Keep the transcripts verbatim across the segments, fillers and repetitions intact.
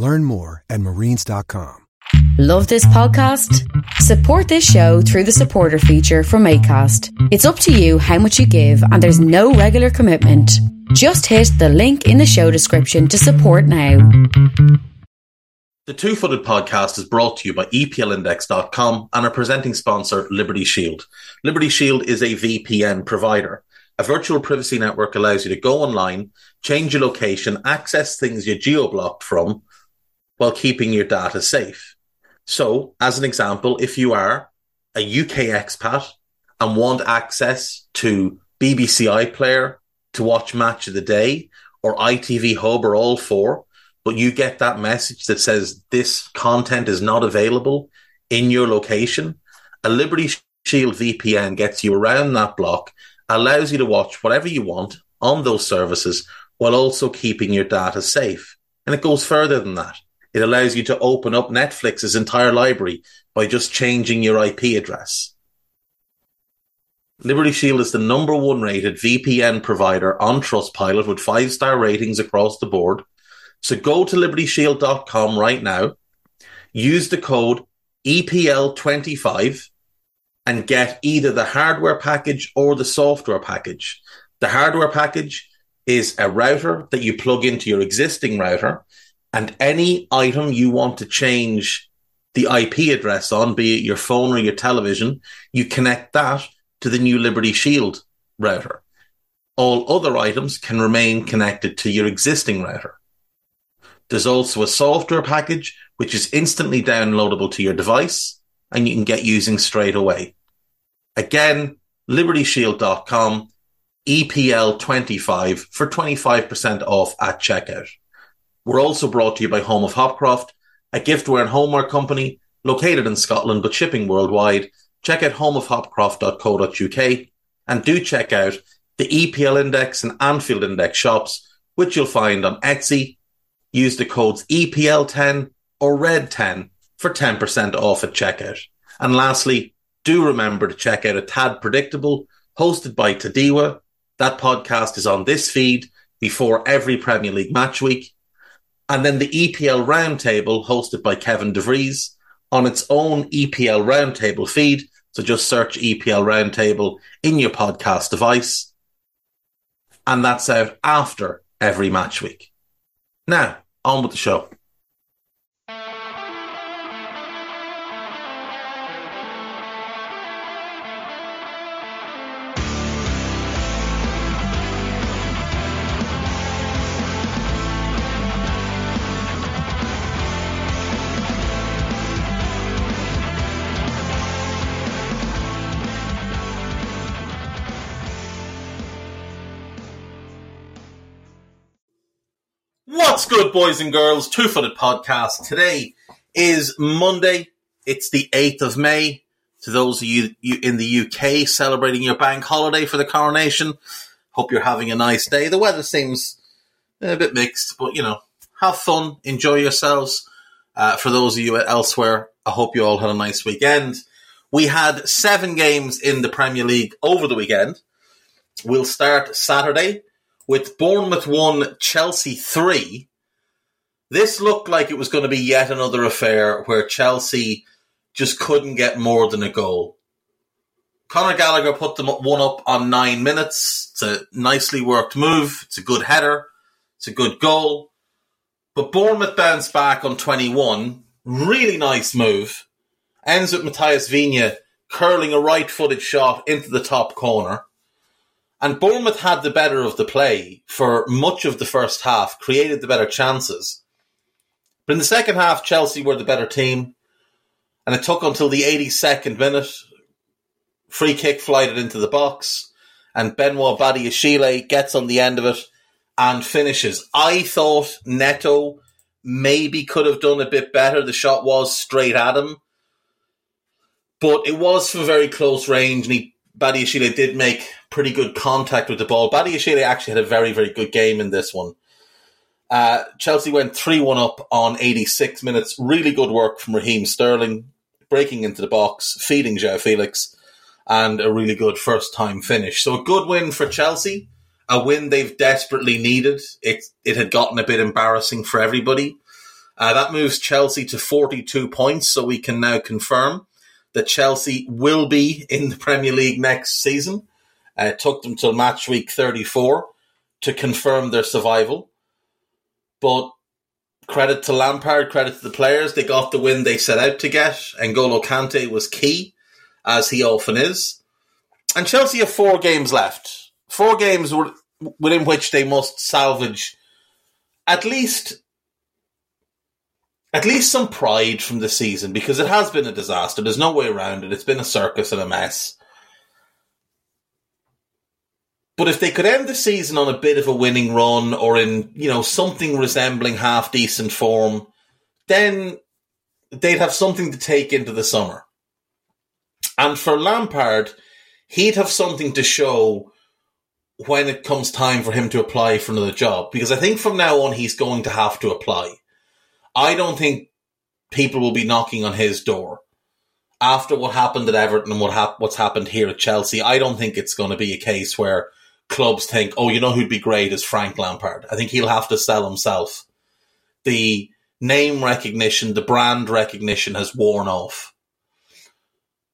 Learn more at marines dot com. Love this podcast? Support this show through the supporter feature from Acast. It's up to you how much you give and there's no regular commitment. Just hit the link in the show description to support now. The Two-Footed Podcast is brought to you by E P L index dot com and our presenting sponsor, Liberty Shield. Liberty Shield is a V P N provider. A virtual privacy network allows you to go online, change your location, access things you're geo-blocked from, while keeping your data safe. So, as an example, if you are a U K expat and want access to B B C iPlayer to watch Match of the Day or I T V Hub or all four, but you get that message that says this content is not available in your location, a Liberty Shield V P N gets you around that block, allows you to watch whatever you want on those services while also keeping your data safe. And it goes further than that. It allows you to open up Netflix's entire library by just changing your I P address. Liberty Shield is the number one rated V P N provider on Trustpilot with five-star ratings across the board. So go to liberty shield dot com right now, use the code E P L twenty-five and get either the hardware package or the software package. The hardware package is a router that you plug into your existing router, and any item you want to change the I P address on, be it your phone or your television, you connect that to the new Liberty Shield router. All other items can remain connected to your existing router. There's also a software package, which is instantly downloadable to your device, and you can get using straight away. Again, liberty shield dot com, E P L twenty-five for twenty-five percent off at checkout. We're also brought to you by Home of Hopcroft, a giftware and homeware company located in Scotland but shipping worldwide. Check out home of hopcroft dot co dot u k and do check out the E P L Index and Anfield Index shops, which you'll find on Etsy. Use the codes E P L ten or red ten for ten percent off at checkout. And lastly, do remember to check out A Tad Predictable, hosted by Tadiwa. That podcast is on this feed before every Premier League match week. And then the E P L Roundtable, hosted by Kevin De Vries, on its own E P L Roundtable feed. So just search E P L Roundtable in your podcast device. And that's out after every match week. Now, on with the show. What's good, boys and girls? Two-Footed Podcast. Today is Monday. It's the eighth of May. To those of you, you in the U K celebrating your bank holiday for the coronation, hope you're having a nice day. The weather seems a bit mixed, but, you know, have fun. Enjoy yourselves. Uh, for those of you elsewhere, I hope you all had a nice weekend. We had seven games in the Premier League over the weekend. We'll start Saturday with Bournemouth one, Chelsea three. This looked like it was going to be yet another affair where Chelsea just couldn't get more than a goal. Conor Gallagher put them up one up on nine minutes. It's a nicely worked move. It's a good header. It's a good goal. But Bournemouth bounced back on twenty-one. Really nice move. Ends with Matthias Vigna curling a right-footed shot into the top corner. And Bournemouth had the better of the play for much of the first half, created the better chances. But in the second half, Chelsea were the better team. And it took until the eighty-second minute. Free kick flighted into the box. And Benoit Badiashile gets on the end of it and finishes. I thought Neto maybe could have done a bit better. The shot was straight at him, but it was from very close range, and he, Badiashile did make pretty good contact with the ball. Badiashile actually had a very, very good game in this one. Uh, Chelsea went three one up on eighty-six minutes. Really good work from Raheem Sterling, breaking into the box, feeding Joao Felix, and a really good first-time finish. So a good win for Chelsea, a win they've desperately needed. It it had gotten a bit embarrassing for everybody. Uh, that moves Chelsea to forty-two points, so we can now confirm that Chelsea will be in the Premier League next season. Uh, it took them till match week thirty-four to confirm their survival. But credit to Lampard, credit to the players. They got the win they set out to get. N'Golo Kante was key, as he often is. And Chelsea have four games left. Four games within which they must salvage at least at least some pride from the season, because it has been a disaster. There's no way around it. It's been a circus and a mess. But if they could end the season on a bit of a winning run, or in, you know, something resembling half-decent form, then they'd have something to take into the summer. And for Lampard, he'd have something to show when it comes time for him to apply for another job. Because I think from now on, he's going to have to apply. I don't think people will be knocking on his door. After what happened at Everton and what hap- what's happened here at Chelsea, I don't think it's going to be a case where clubs think, oh, you know who'd be great is Frank Lampard. I think he'll have to sell himself. The name recognition, the brand recognition has worn off.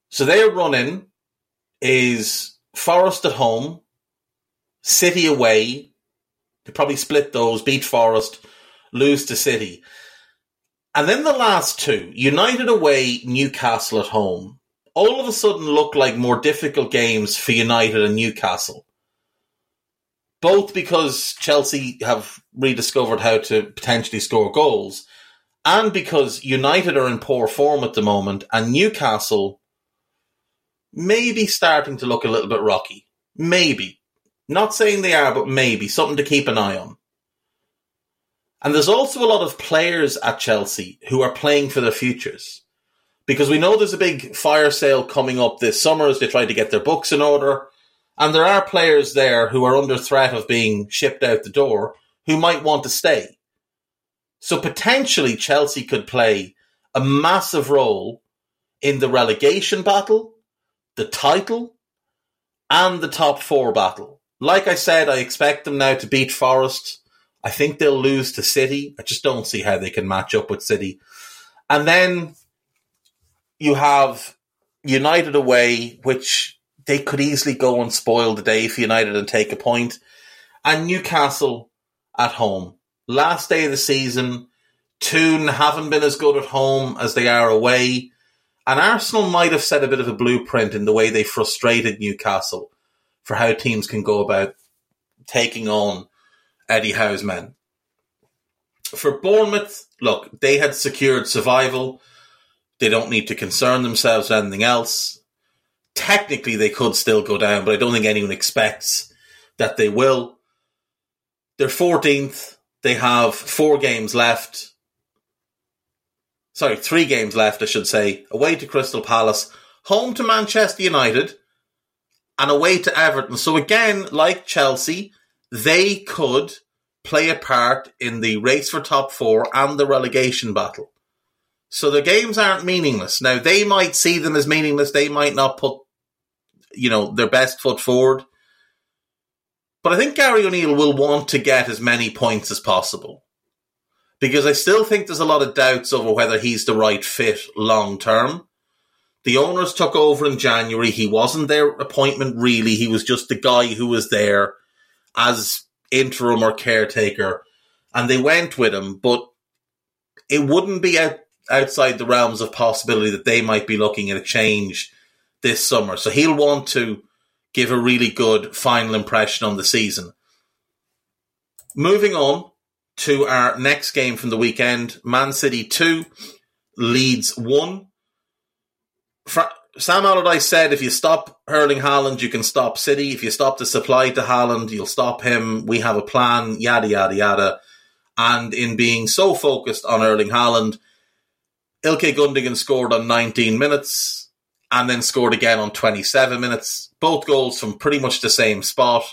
So their run-in is Forest at home, City away. They probably split those, beat Forest, lose to City. And then the last two, United away, Newcastle at home, all of a sudden look like more difficult games for United and Newcastle. Both because Chelsea have rediscovered how to potentially score goals, and because United are in poor form at the moment, and Newcastle may be starting to look a little bit rocky. Maybe. Not saying they are, but maybe. Something to keep an eye on. And there's also a lot of players at Chelsea who are playing for their futures. Because we know there's a big fire sale coming up this summer as they try to get their books in order. And there are players there who are under threat of being shipped out the door who might want to stay. So potentially Chelsea could play a massive role in the relegation battle, the title, and the top four battle. Like I said, I expect them now to beat Forest. I think they'll lose to City. I just don't see how they can match up with City. And then you have United away, which... they could easily go and spoil the day for United and take a point. And Newcastle at home. Last day of the season. Toon haven't been as good at home as they are away. And Arsenal might have set a bit of a blueprint in the way they frustrated Newcastle for how teams can go about taking on Eddie Howe's men. For Bournemouth, look, they had secured survival. They don't need to concern themselves with anything else. Technically, they could still go down, but I don't think anyone expects that they will. They're fourteenth. They have four games left. Sorry, three games left, I should say. Away to Crystal Palace, home to Manchester United, and away to Everton. So again, like Chelsea, they could play a part in the race for top four and the relegation battle. So the games aren't meaningless. Now, they might see them as meaningless. They might not put, you know, their best foot forward. But I think Gary O'Neill will want to get as many points as possible. Because I still think there's a lot of doubts over whether he's the right fit long term. The owners took over in January. He wasn't their appointment really. He was just the guy who was there as interim or caretaker. And they went with him. But it wouldn't be a outside the realms of possibility that they might be looking at a change this summer. So he'll want to give a really good final impression on the season. Moving on to our next game from the weekend, Man City two, Leeds one. Fra- Sam Allardyce said, if you stop Erling Haaland, you can stop City. If you stop the supply to Haaland, you'll stop him. We have a plan, yada, yada, yada. and in being so focused on Erling Haaland, Ilkay Gundogan scored on nineteen minutes and then scored again on twenty-seven minutes. Both goals from pretty much the same spot,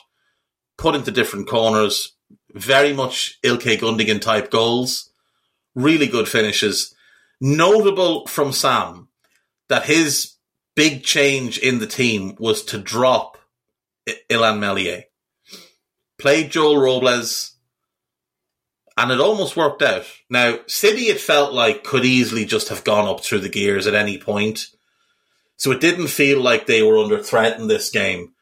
put into different corners, very much Ilkay Gundogan type goals, really good finishes. Notable from Sam that his big change in the team was to drop Ilan Mellier. Played Joel Robles, and it almost worked out. Now, City, it felt like, could easily just have gone up through the gears at any point. So it didn't feel like they were under threat in this game.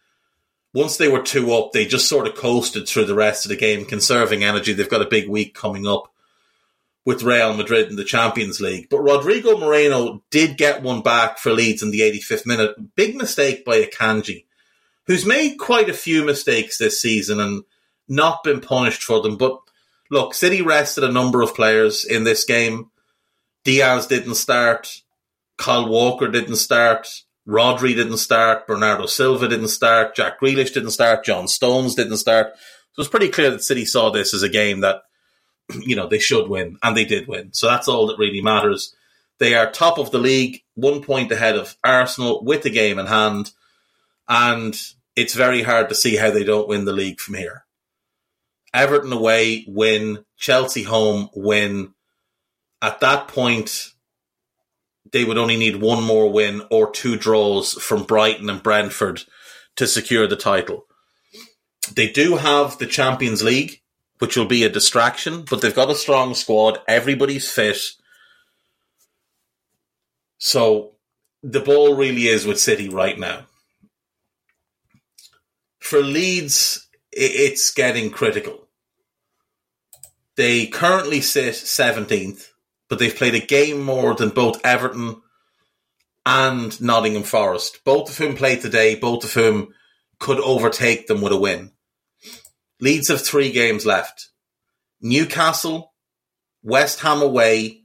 Once they were two up, they just sort of coasted through the rest of the game, conserving energy. They've got a big week coming up with Real Madrid in the Champions League. But Rodrigo Moreno did get one back for Leeds in the eighty-fifth minute. Big mistake by Akanji, who's made quite a few mistakes this season and not been punished for them. But look, City rested a number of players in this game. Diaz didn't start. Kyle Walker didn't start. Rodri didn't start. Bernardo Silva didn't start. Jack Grealish didn't start. John Stones didn't start. So it was pretty clear that City saw this as a game that, you know, they should win, and they did win. So that's all that really matters. They are top of the league, one point ahead of Arsenal with the game in hand, and it's very hard to see how they don't win the league from here. Everton away, win. Chelsea home, win. At that point, they would only need one more win or two draws from Brighton and Brentford to secure the title. They do have the Champions League, which will be a distraction, but they've got a strong squad. Everybody's fit. So the ball really is with City right now. For Leeds, it's getting critical. They currently sit seventeenth, but they've played a game more than both Everton and Nottingham Forest, both of whom played today, both of whom could overtake them with a win. Leeds have three games left. Newcastle, West Ham away,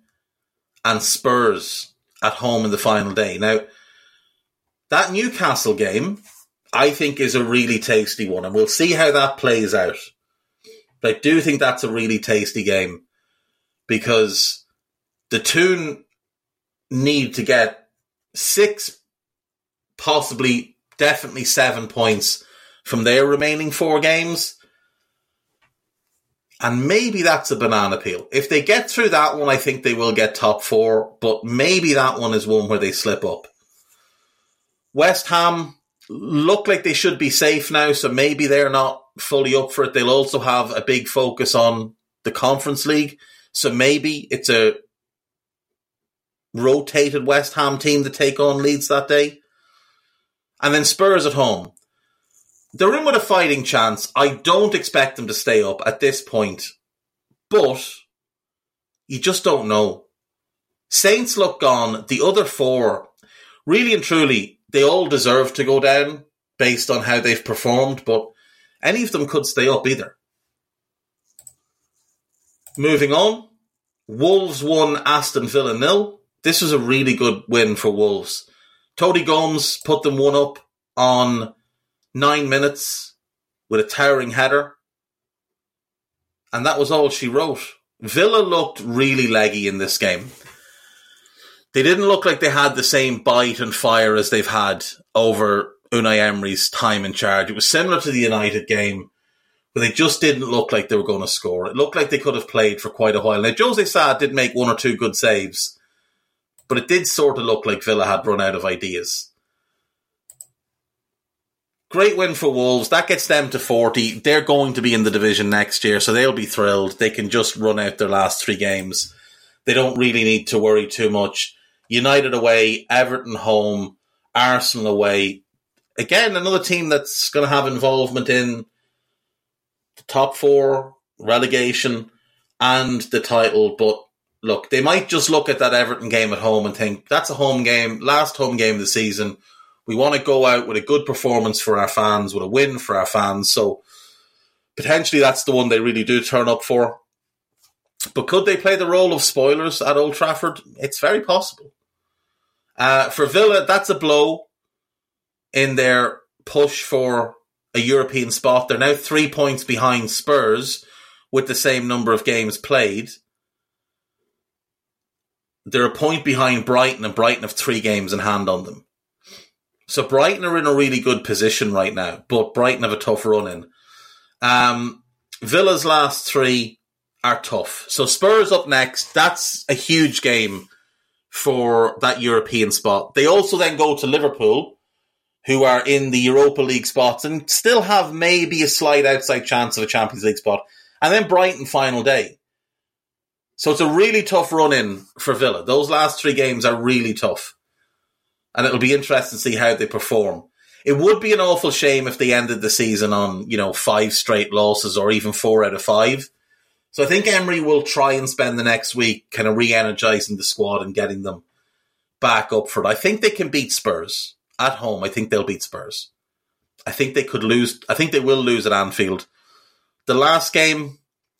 and Spurs at home in the final day. Now, that Newcastle game, I think, is a really tasty one, and we'll see how that plays out. But I do think that's a really tasty game, because the two need to get six, possibly, definitely seven points from their remaining four games. And maybe that's a banana peel. If they get through that one, I think they will get top four, but maybe that one is one where they slip up. West Ham look like they should be safe now, so maybe they're not fully up for it. They'll also have a big focus on the Conference League, so maybe it's a rotated West Ham team to take on Leeds that day. And then Spurs at home. They're in with a fighting chance. I don't expect them to stay up at this point, but you just don't know. Saints look gone. The other four, really and truly, they all deserve to go down based on how they've performed, but any of them could stay up either. Moving on, Wolves won Aston Villa nil. This was a really good win for Wolves. Tony Gomes put them one up on Nine minutes with a towering header. And that was all she wrote. Villa looked really leggy in this game. They didn't look like they had the same bite and fire as they've had over Unai Emery's time in charge. It was similar to the United game, but they just didn't look like they were going to score. It looked like they could have played for quite a while. Now, Jose Sa did make one or two good saves, but it did sort of look like Villa had run out of ideas. Great win for Wolves. That gets them to forty. They're going to be in the division next year, so they'll be thrilled. They can just run out their last three games. They don't really need to worry too much. United away, Everton home, Arsenal away. Again, another team that's going to have involvement in the top four, relegation, and the title. But look, they might just look at that Everton game at home and think, that's a home game, last home game of the season. We want to go out with a good performance for our fans, with a win for our fans. So potentially that's the one they really do turn up for. But could they play the role of spoilers at Old Trafford? It's very possible. Uh, for Villa, that's a blow in their push for a European spot. They're now three points behind Spurs, with the same number of games played. They're a point behind Brighton, and Brighton have three games in hand on them. So Brighton are in a really good position right now, but Brighton have a tough run in. Um, Villa's last three are tough. So Spurs up next. That's a huge game for that European spot. They also then go to Liverpool, who are in the Europa League spots and still have maybe a slight outside chance of a Champions League spot. And then Brighton final day. So it's a really tough run-in for Villa. Those last three games are really tough. And it'll be interesting to see how they perform. It would be an awful shame if they ended the season on, you know, five straight losses or even four out of five. So I think Emery will try and spend the next week kind of re-energising the squad and getting them back up for it. I think they can beat Spurs at home. I think they'll beat Spurs. I think they could lose. I think they will lose at Anfield. The last game,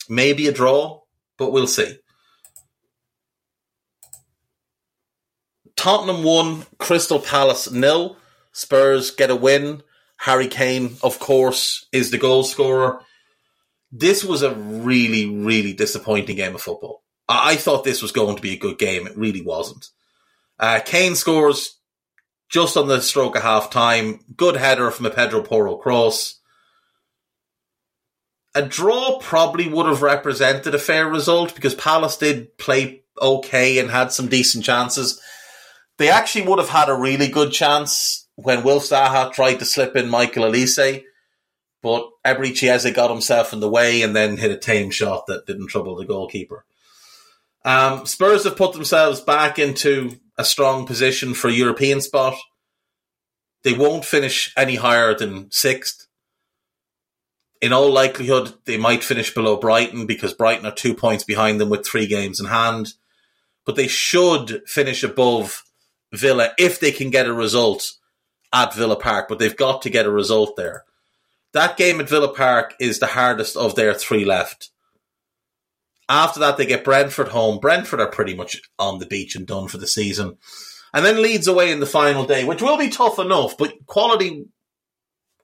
maybe a draw, but we'll see. Tottenham won, Crystal Palace nil. Spurs get a win. Harry Kane, of course, is the goal scorer. This was a really, really disappointing game of football. I thought this was going to be a good game. It really wasn't. Uh, Kane scores just on the stroke of half-time. Good header from a Pedro Porro cross. A draw probably would have represented a fair result because Palace did play okay and had some decent chances. They actually would have had a really good chance when Wilf Zaha tried to slip in Michael Olise, but Ebery Chiesa got himself in the way and then hit a tame shot that didn't trouble the goalkeeper. Um, Spurs have put themselves back into a strong position for a European spot. They won't finish any higher than sixth. In all likelihood, they might finish below Brighton because Brighton are two points behind them with three games in hand. But they should finish above Villa if they can get a result at Villa Park, but they've got to get a result there. That game at Villa Park is the hardest of their three left. After that, they get Brentford home. Brentford are pretty much on the beach and done for the season. And then Leeds away in the final day, which will be tough enough, but quality,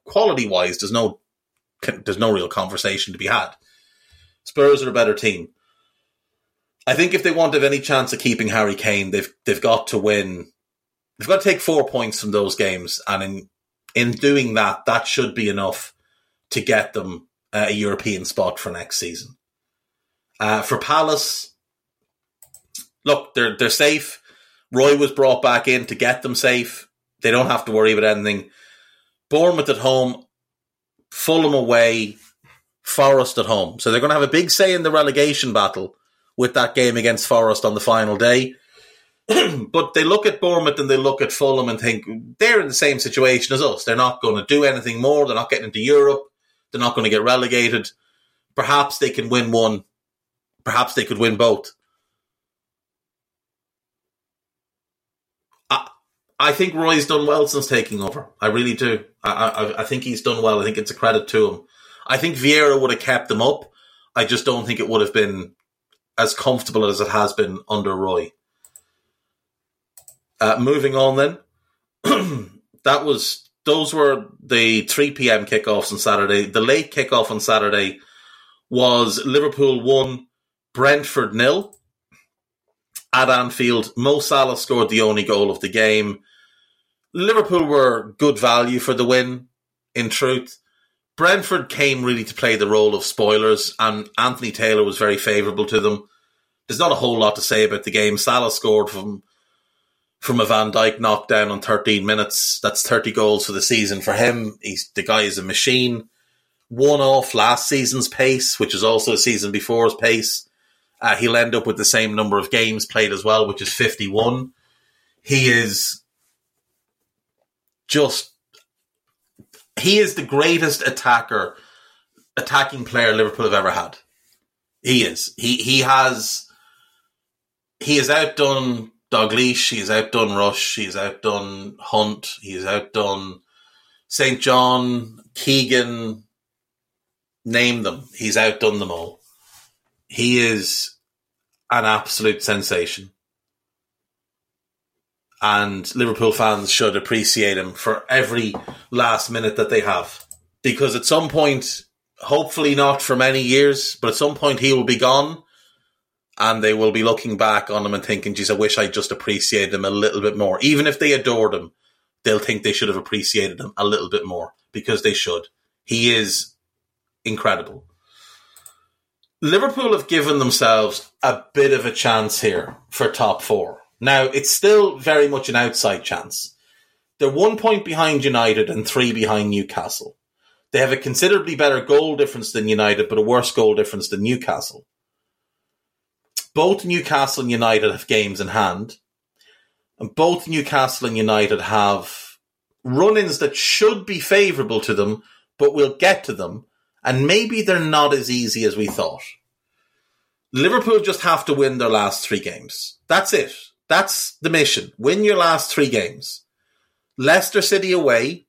quality-wise, there's no, there's no real conversation to be had. Spurs are a better team. I think if they want to have any chance of keeping Harry Kane, they've they've got to win. They've got to take four points from those games, and in in doing that, that should be enough to get them a European spot for next season. Uh, for Palace, look, they're they're safe. Roy was brought back in to get them safe. They don't have to worry about anything. Bournemouth at home, Fulham away, Forest at home. So they're going to have a big say in the relegation battle with that game against Forest on the final day. But they look at Bournemouth and they look at Fulham and think, they're in the same situation as us. They're not going to do anything more. They're not getting into Europe. They're not going to get relegated. Perhaps they can win one. Perhaps they could win both. I, I think Roy's done well since taking over. I really do. I, I, I think he's done well. I think it's a credit to him. I think Vieira would have kept them up. I just don't think it would have been as comfortable as it has been under Roy. Uh, moving on then. that was Those were the three p.m. kickoffs on Saturday. The late kickoff on Saturday was Liverpool one, Brentford nil at Anfield. Mo Salah scored the only goal of the game. Liverpool were good value for the win, in truth. Brentford came really to play the role of spoilers, and Anthony Taylor was very favourable to them. There's not a whole lot to say about the game. Salah scored from from a Van Dijk knockdown on thirteen minutes. That's thirty goals for the season for him. He's, the guy is a machine. One off last season's pace, which is also the season before's pace. Uh, he'll end up with the same number of games played as well, which is fifty-one. He is just... He is the greatest attacker, attacking player Liverpool have ever had. He is. He he has. He has outdone Dalglish. He has outdone Rush. He has outdone Hunt. He has outdone Saint John, Keegan. Name them. He's outdone them all. He is an absolute sensation. And Liverpool fans should appreciate him for every last minute that they have. Because at some point, hopefully not for many years, but at some point he will be gone and they will be looking back on him and thinking, geez, I wish I just appreciated him a little bit more. Even if they adored him, they'll think they should have appreciated him a little bit more, because they should. He is incredible. Liverpool have given themselves a bit of a chance here for top four. Now, it's still very much an outside chance. They're one point behind United and three behind Newcastle. They have a considerably better goal difference than United, but a worse goal difference than Newcastle. Both Newcastle and United have games in hand. And both Newcastle and United have run-ins that should be favourable to them, but we'll get to them. And maybe they're not as easy as we thought. Liverpool just have to win their last three games. That's it. That's the mission. Win your last three games. Leicester City away,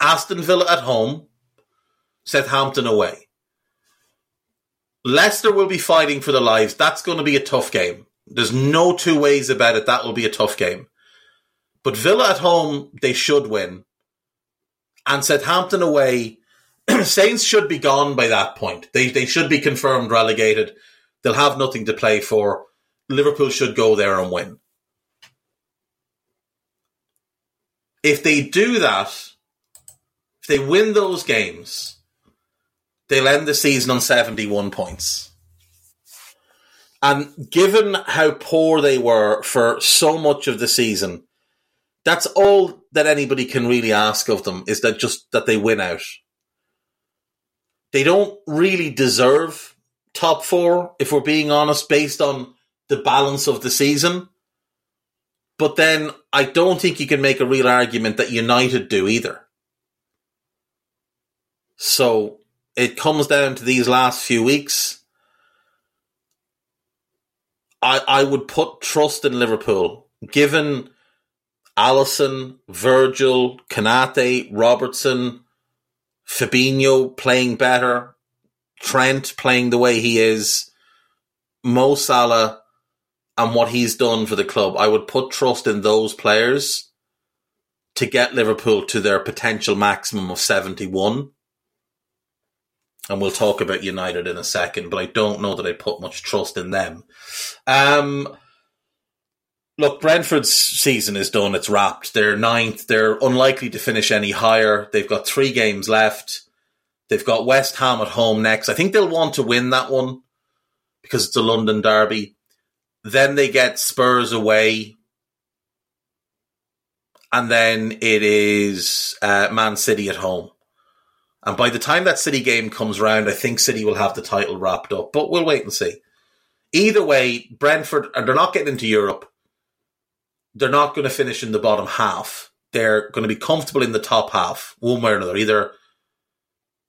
Aston Villa at home, Southampton away. Leicester will be fighting for their lives. That's going to be a tough game. There's no two ways about it. That will be a tough game. But Villa at home, they should win. And Southampton away, Saints should be gone by that point. They they should be confirmed relegated. They'll have nothing to play for. Liverpool should go there and win. If they do that, if they win those games, they'll end the season on seventy-one points. And given how poor they were for so much of the season, that's all that anybody can really ask of them, is that just that they win out. They don't really deserve top four, if we're being honest, based on the balance of the season. But then I don't think you can make a real argument that United do either. So it comes down to these last few weeks. I I would put trust in Liverpool, given Alisson, Virgil, Konate, Robertson, Fabinho playing better, Trent playing the way he is, Mo Salah, and what he's done for the club. I would put trust in those players to get Liverpool to their potential maximum of seventy-one. And we'll talk about United in a second, but I don't know that I put much trust in them. Um, look, Brentford's season is done. It's wrapped. They're ninth. They're unlikely to finish any higher. They've got three games left. They've got West Ham at home next. I think they'll want to win that one because it's a London derby. Then they get Spurs away. And then it is uh, Man City at home. And by the time that City game comes round, I think City will have the title wrapped up. But we'll wait and see. Either way, Brentford, and they're not getting into Europe. They're not going to finish in the bottom half. They're going to be comfortable in the top half, one way or another. Either,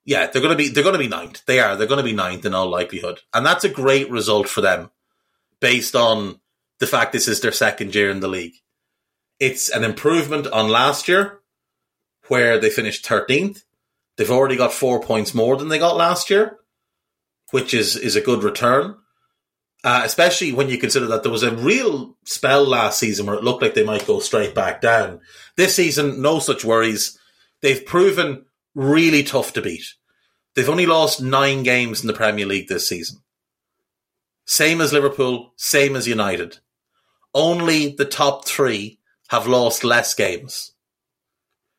yeah, they're going to be they're going to be ninth. They are. They're going to be ninth in all likelihood. And that's a great result for them, based on the fact this is their second year in the league. It's an improvement on last year, where they finished thirteenth. They've already got four points more than they got last year, which is, is a good return, uh, especially when you consider that there was a real spell last season where it looked like they might go straight back down. This season, no such worries. They've proven really tough to beat. They've only lost nine games in the Premier League this season. Same as Liverpool, same as United. Only the top three have lost less games.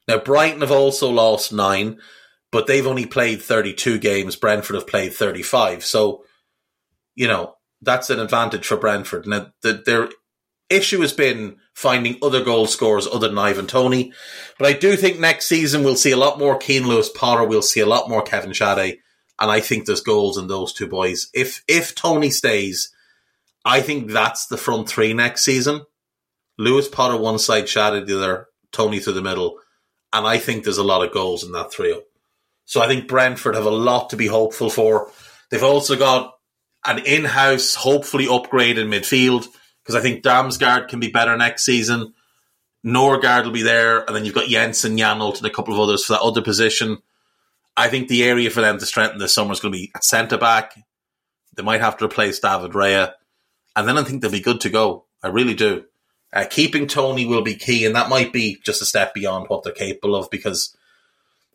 Now, Brighton have also lost nine, but they've only played thirty-two games. Brentford have played thirty-five. So, you know, that's an advantage for Brentford. Now, the, their issue has been finding other goal scorers other than Ivan Toney. But I do think next season we'll see a lot more Keane Lewis Potter. We'll see a lot more Kevin Schade. And I think there's goals in those two boys. If if Toney stays, I think that's the front three next season. Lewis Potter one side, Schade the other, Toney through the middle. And I think there's a lot of goals in that trio. So I think Brentford have a lot to be hopeful for. They've also got an in-house, hopefully upgrade in midfield, because I think Damsgaard can be better next season. Norgaard will be there. And then you've got Jensen, Janelt, and a couple of others for that other position. I think the area for them to strengthen this summer is going to be at centre-back. They might have to replace David Raya. And then I think they'll be good to go. I really do. Uh, keeping Toney will be key, and that might be just a step beyond what they're capable of, because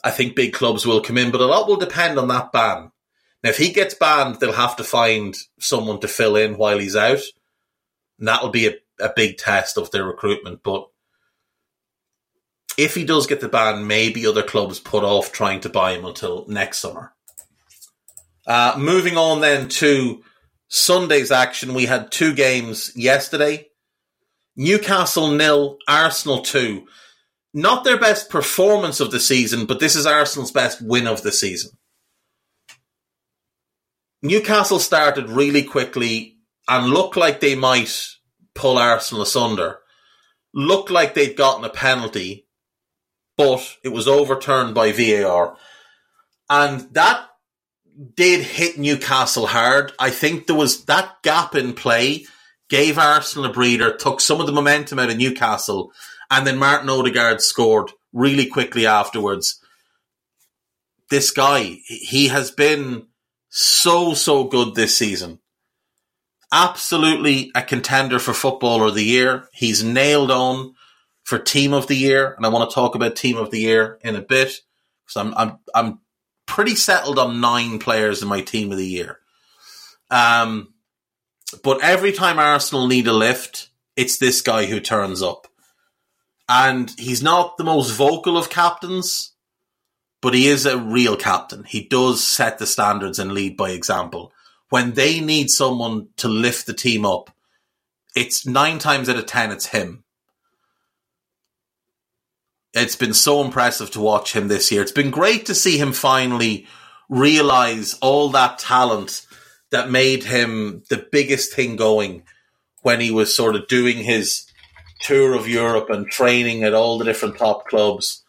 I think big clubs will come in, but a lot will depend on that ban. Now, if he gets banned, they'll have to find someone to fill in while he's out, and that'll be a, a big test of their recruitment. But if he does get the ban, maybe other clubs put off trying to buy him until next summer. Uh, moving on then to Sunday's action. We had two games yesterday. Newcastle nil, Arsenal two. Not their best performance of the season, but this is Arsenal's best win of the season. Newcastle started really quickly and looked like they might pull Arsenal asunder. Looked like they'd gotten a penalty, but it was overturned by V A R. And that did hit Newcastle hard. I think there was that gap in play, gave Arsenal a breather, took some of the momentum out of Newcastle, and then Martin Odegaard scored really quickly afterwards. This guy, he has been so, so good this season. Absolutely a contender for Footballer of the Year. He's nailed on for Team of the Year, and I want to talk about Team of the Year in a bit. So I'm, I'm, I'm pretty settled on nine players in my Team of the Year. Um, but every time Arsenal need a lift, it's this guy who turns up. And he's not the most vocal of captains, but he is a real captain. He does set the standards and lead by example. When they need someone to lift the team up, it's nine times out of ten, it's him. It's been so impressive to watch him this year. It's been great to see him finally realise all that talent that made him the biggest thing going when he was sort of doing his tour of Europe and training at all the different top clubs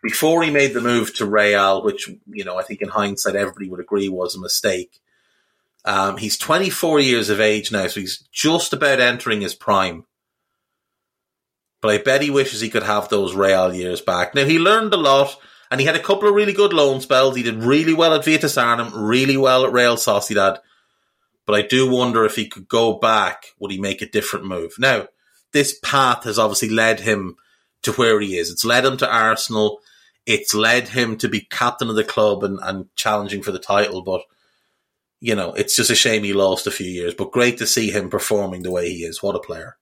before he made the move to Real, which, you know, I think in hindsight everybody would agree was a mistake. Um, he's twenty-four years of age now, so he's just about entering his prime. But I bet he wishes he could have those Real years back. Now, he learned a lot, and he had a couple of really good loan spells. He did really well at Betis Arnhem, really well at Real Sociedad. But I do wonder if he could go back, would he make a different move? Now, this path has obviously led him to where he is. It's led him to Arsenal. It's led him to be captain of the club and, and challenging for the title. But, you know, it's just a shame he lost a few years. But great to see him performing the way he is. What a player.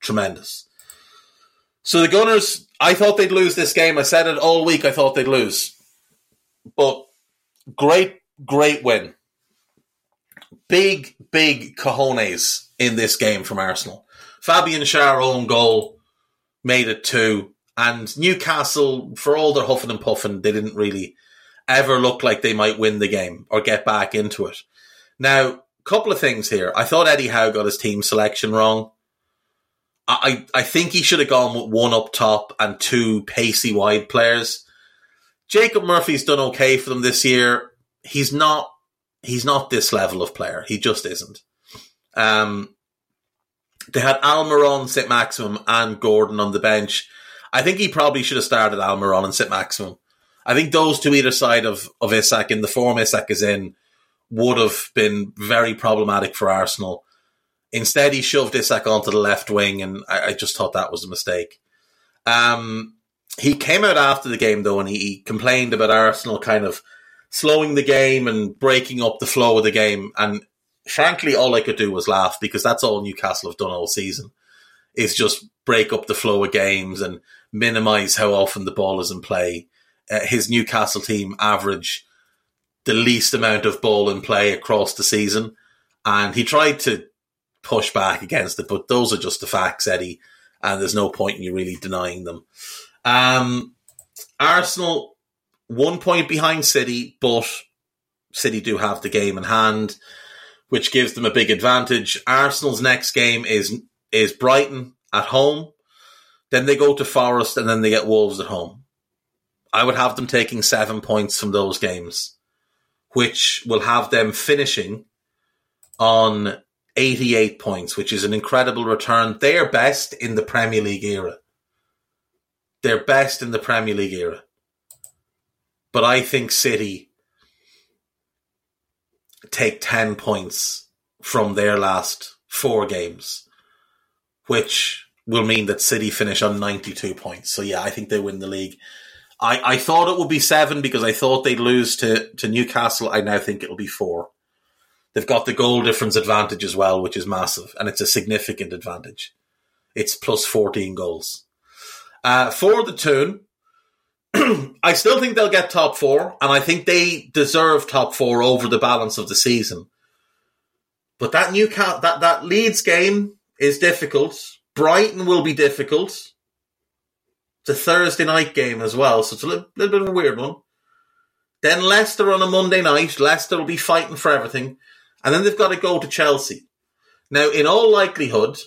Tremendous. So the Gunners, I thought they'd lose this game. I said it all week, I thought they'd lose. But great, great win. Big, big cojones in this game from Arsenal. Fabian Schär own goal, made it two. And Newcastle, for all their huffing and puffing, they didn't really ever look like they might win the game or get back into it. Now, a couple of things here. I thought Eddie Howe got his team selection wrong. I, I think he should have gone with one up top and two pacey wide players. Jacob Murphy's done okay for them this year. He's not he's not this level of player. He just isn't. Um They had Almirón, Saint-Maximin and Gordon on the bench. I think he probably should have started Almirón and Saint-Maximin. I think those two either side of, of Isak, in the form Isak is in, would have been very problematic for Arsenal. Instead, he shoved Isak onto the left wing, and I, I just thought that was a mistake. Um, he came out after the game, though, and he, he complained about Arsenal kind of slowing the game and breaking up the flow of the game, and frankly, all I could do was laugh, because that's all Newcastle have done all season, is just break up the flow of games and minimise how often the ball is in play. Uh, his Newcastle team average the least amount of ball in play across the season, and he tried to push back against it, but those are just the facts, Eddie, and there's no point in you really denying them. Um, Arsenal, one point behind City, but City do have the game in hand, which gives them a big advantage. Arsenal's next game is is Brighton at home. Then they go to Forest, and then they get Wolves at home. I would have them taking seven points from those games, which will have them finishing on eighty-eight points, which is an incredible return. They are best in the Premier League era. They're best in the Premier League era. But I think City take ten points from their last four games, which will mean that City finish on ninety-two points. So yeah, I think they win the league. I, I thought it would be seven because I thought they'd lose to, to Newcastle. I now think it'll be four. They've got the goal difference advantage as well, which is massive, and it's a significant advantage. It's plus fourteen goals. Uh, for the tune, I still think they'll get top four, and I think they deserve top four over the balance of the season. But that Newcastle, that, that Leeds game is difficult. Brighton will be difficult. It's a Thursday night game as well, so it's a little, little bit of a weird one. Then Leicester on a Monday night. Leicester will be fighting for everything. And then they've got to go to Chelsea. Now, in all likelihood,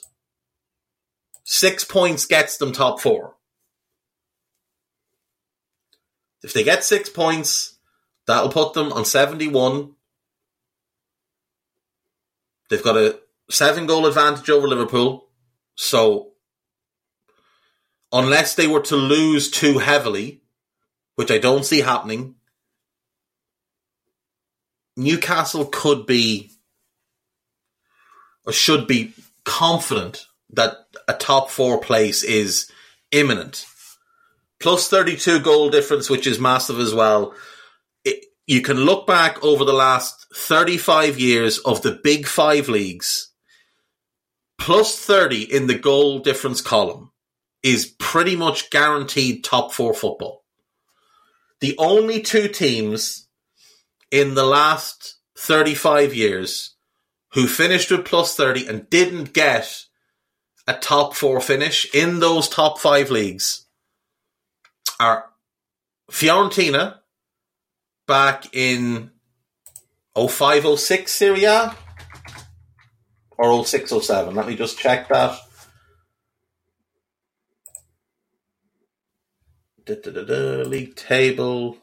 six points gets them top four. If they get six points, that'll put them on seventy-one. They've got a seven-goal advantage over Liverpool. So, unless they were to lose too heavily, which I don't see happening, Newcastle could be, or should be, confident that a top four place is imminent. Plus thirty-two goal difference, which is massive as well. It, you can look back over the last thirty-five years of the big five leagues. Plus thirty in the goal difference column is pretty much guaranteed top four football. The only two teams in the last thirty-five years who finished with plus thirty and didn't get a top four finish in those top five leagues are Fiorentina back in oh five oh six Serie A or oh six oh seven. Let me just check that. Da, da, da, da, league table.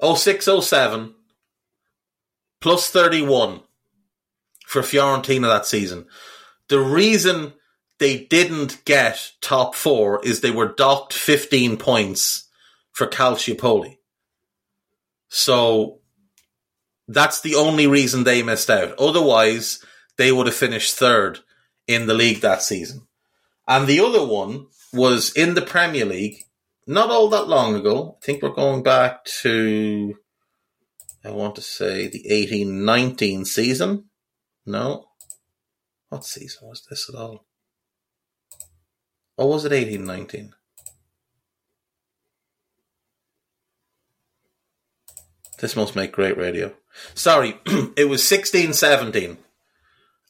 oh six oh seven plus thirty-one for Fiorentina that season. The reason they didn't get top four is they were docked fifteen points for Calciopoli. So that's the only reason they missed out. Otherwise, they would have finished third in the league that season. And the other one was in the Premier League. Not all that long ago, I think we're going back to, I want to say, the eighteen nineteen season. No. What season was this at all? Or was it eighteen nineteen? This must make great radio. Sorry, it was sixteen seventeen.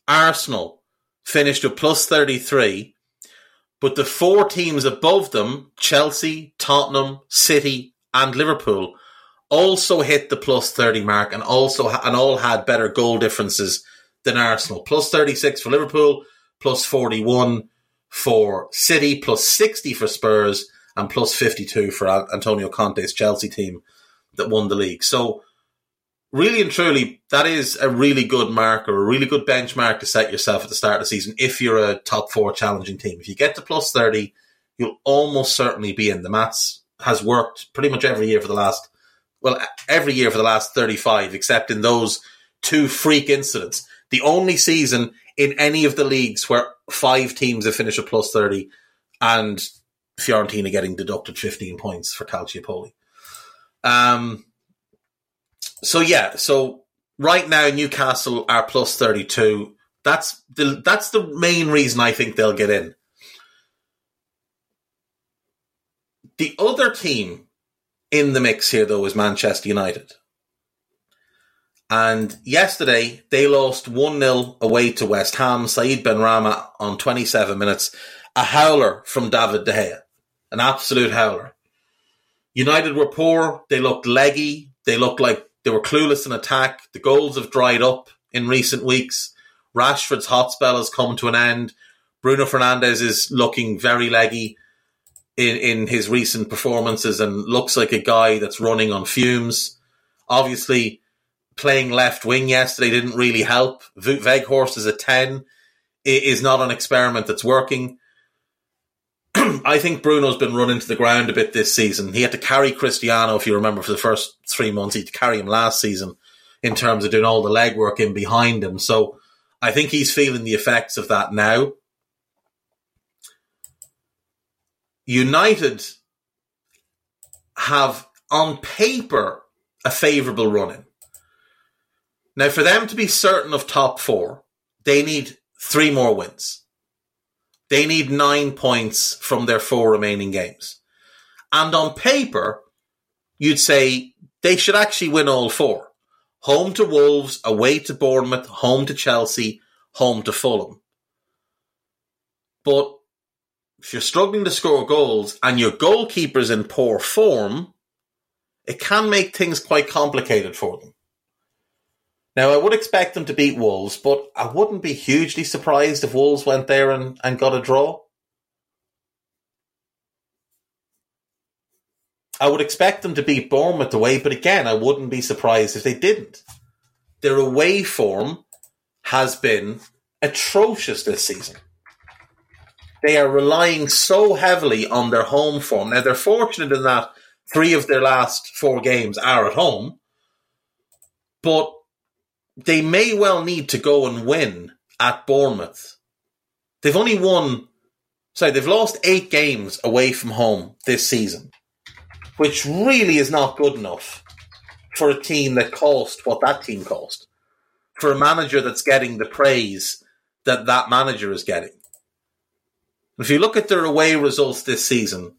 Arsenal finished with plus thirty-three. But the four teams above them, Chelsea, Tottenham, City and Liverpool, also hit the plus thirty mark and also and all had better goal differences than Arsenal. Plus thirty-six for Liverpool, plus forty-one for City, plus sixty for Spurs and plus fifty-two for Antonio Conte's Chelsea team that won the league. So really and truly, that is a really good mark or a really good benchmark to set yourself at the start of the season if you're a top four challenging team. If you get to plus thirty, you'll almost certainly be in. The maths has worked pretty much every year for the last, well, every year for the last thirty-five, except in those two freak incidents. The only season in any of the leagues where five teams have finished at plus thirty and Fiorentina getting deducted fifteen points for Calciopoli. Um... So, yeah, so right now Newcastle are plus thirty-two. That's the that's the main reason I think they'll get in. The other team in the mix here, though, is Manchester United. And yesterday they lost one nil away to West Ham. Saïd Benrahma on twenty-seven minutes. A howler from David De Gea. An absolute howler. United were poor. They looked leggy. They looked like they were clueless in attack. The goals have dried up in recent weeks. Rashford's hot spell has come to an end. Bruno Fernandes is looking very leggy in, in his recent performances and looks like a guy that's running on fumes. Obviously, playing left wing yesterday didn't really help. Weghorst is a ten. It is not an experiment that's working. I think Bruno's been run into the ground a bit this season. He had to carry Cristiano, if you remember, for the first three months. He had to carry him last season in terms of doing all the legwork in behind him. So I think he's feeling the effects of that now. United have, on paper, a favourable run-in. Now, for them to be certain of top four, they need three more wins. They need nine points from their four remaining games. And on paper, you'd say they should actually win all four. Home to Wolves, away to Bournemouth, home to Chelsea, home to Fulham. But if you're struggling to score goals and your goalkeeper's in poor form, it can make things quite complicated for them. Now, I would expect them to beat Wolves, but I wouldn't be hugely surprised if Wolves went there and, and got a draw. I would expect them to beat Bournemouth away, but again, I wouldn't be surprised if they didn't. Their away form has been atrocious this season. They are relying so heavily on their home form. Now, they're fortunate in that three of their last four games are at home, but they may well need to go and win at Bournemouth. They've only won, sorry, they've lost eight games away from home this season, which really is not good enough for a team that cost what that team cost, for a manager that's getting the praise that that manager is getting. If you look at their away results this season,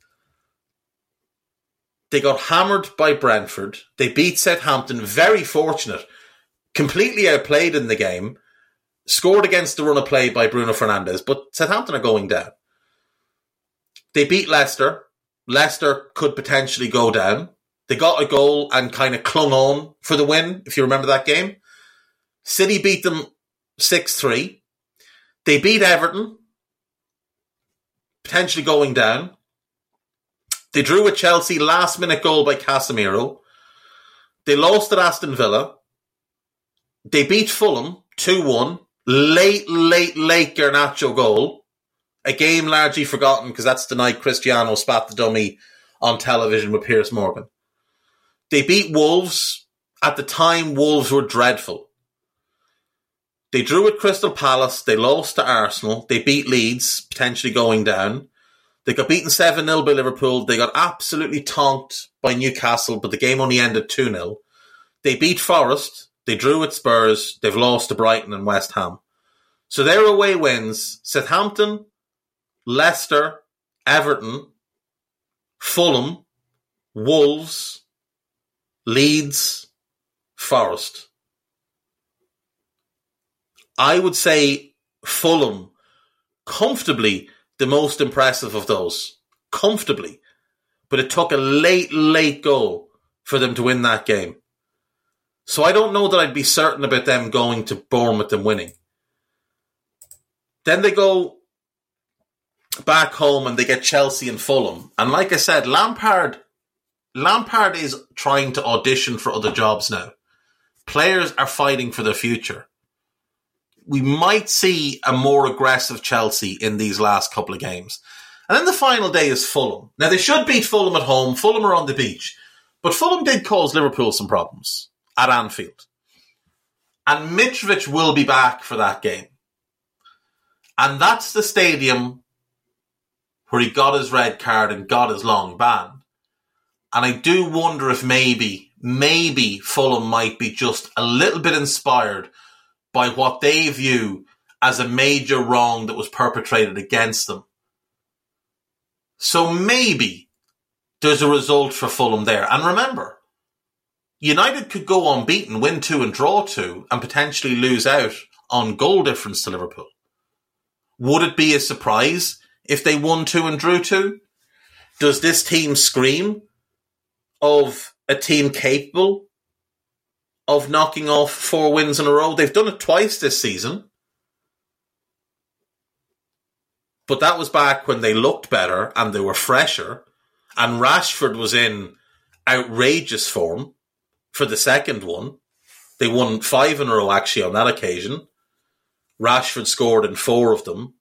they got hammered by Brentford. They beat Southampton, very fortunate, completely outplayed in the game, scored against the run of play by Bruno Fernandes, but Southampton are going down. They beat Leicester. Leicester could potentially go down. They got a goal and kind of clung on for the win, if you remember that game. City beat them six three. They beat Everton, potentially going down. They drew with Chelsea, last-minute goal by Casemiro. They lost at Aston Villa. They beat Fulham two one, late, late, late Garnacho goal, a game largely forgotten because that's the night Cristiano spat the dummy on television with Piers Morgan. They beat Wolves. At the time, Wolves were dreadful. They drew at Crystal Palace. They lost to Arsenal. They beat Leeds, potentially going down. They got beaten seven nil by Liverpool. They got absolutely tonked by Newcastle, but the game only ended two nil. They beat Forest. They drew at Spurs. They've lost to Brighton and West Ham. So their away wins, Southampton, Leicester, Everton, Fulham, Wolves, Leeds, Forest. I would say Fulham, comfortably the most impressive of those. Comfortably. But it took a late, late goal for them to win that game. So I don't know that I'd be certain about them going to Bournemouth and winning. Then they go back home and they get Chelsea and Fulham. And like I said, Lampard, Lampard is trying to audition for other jobs now. Players are fighting for their future. We might see a more aggressive Chelsea in these last couple of games. And then the final day is Fulham. Now, they should beat Fulham at home. Fulham are on the beach. But Fulham did cause Liverpool some problems at Anfield. And Mitrovic will be back for that game. And that's the stadium where he got his red card and got his long ban. And I do wonder if maybe, maybe Fulham might be just a little bit inspired by what they view as a major wrong that was perpetrated against them. So maybe there's a result for Fulham there. And remember, United could go unbeaten, win two and draw two, and potentially lose out on goal difference to Liverpool. Would it be a surprise if they won two and drew two? Does this team scream of a team capable of knocking off four wins in a row? They've done it twice this season. But that was back when they looked better and they were fresher, and Rashford was in outrageous form. For the second one, they won five in a row, actually, on that occasion. Rashford scored in four of them.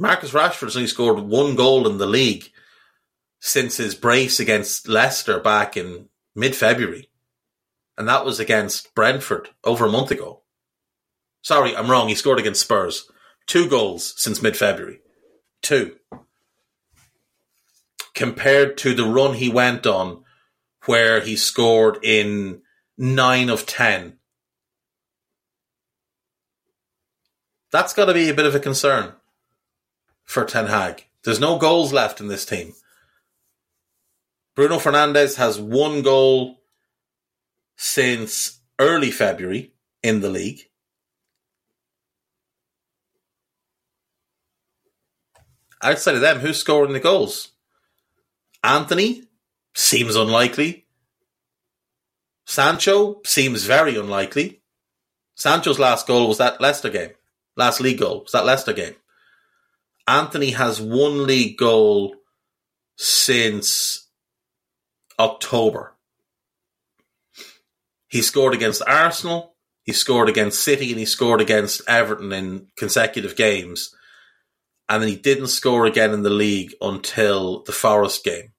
Marcus Rashford has only scored one goal in the league since his brace against Leicester back in mid-February. And that was against Brentford over a month ago. Sorry, I'm wrong. He scored against Spurs. Two goals since mid-February. Two. Compared to the run he went on where he scored in nine of ten. That's got to be a bit of a concern for Ten Hag. There's no goals left in this team. Bruno Fernandes has one goal since early February in the league. Outside of them, who's scoring the goals? Anthony? Seems unlikely. Sancho? Seems very unlikely. Sancho's last goal was that Leicester game. Last league goal was that Leicester game. Anthony has one league goal since October. He scored against Arsenal, he scored against City, and he scored against Everton in consecutive games. And then he didn't score again in the league until the Forest game.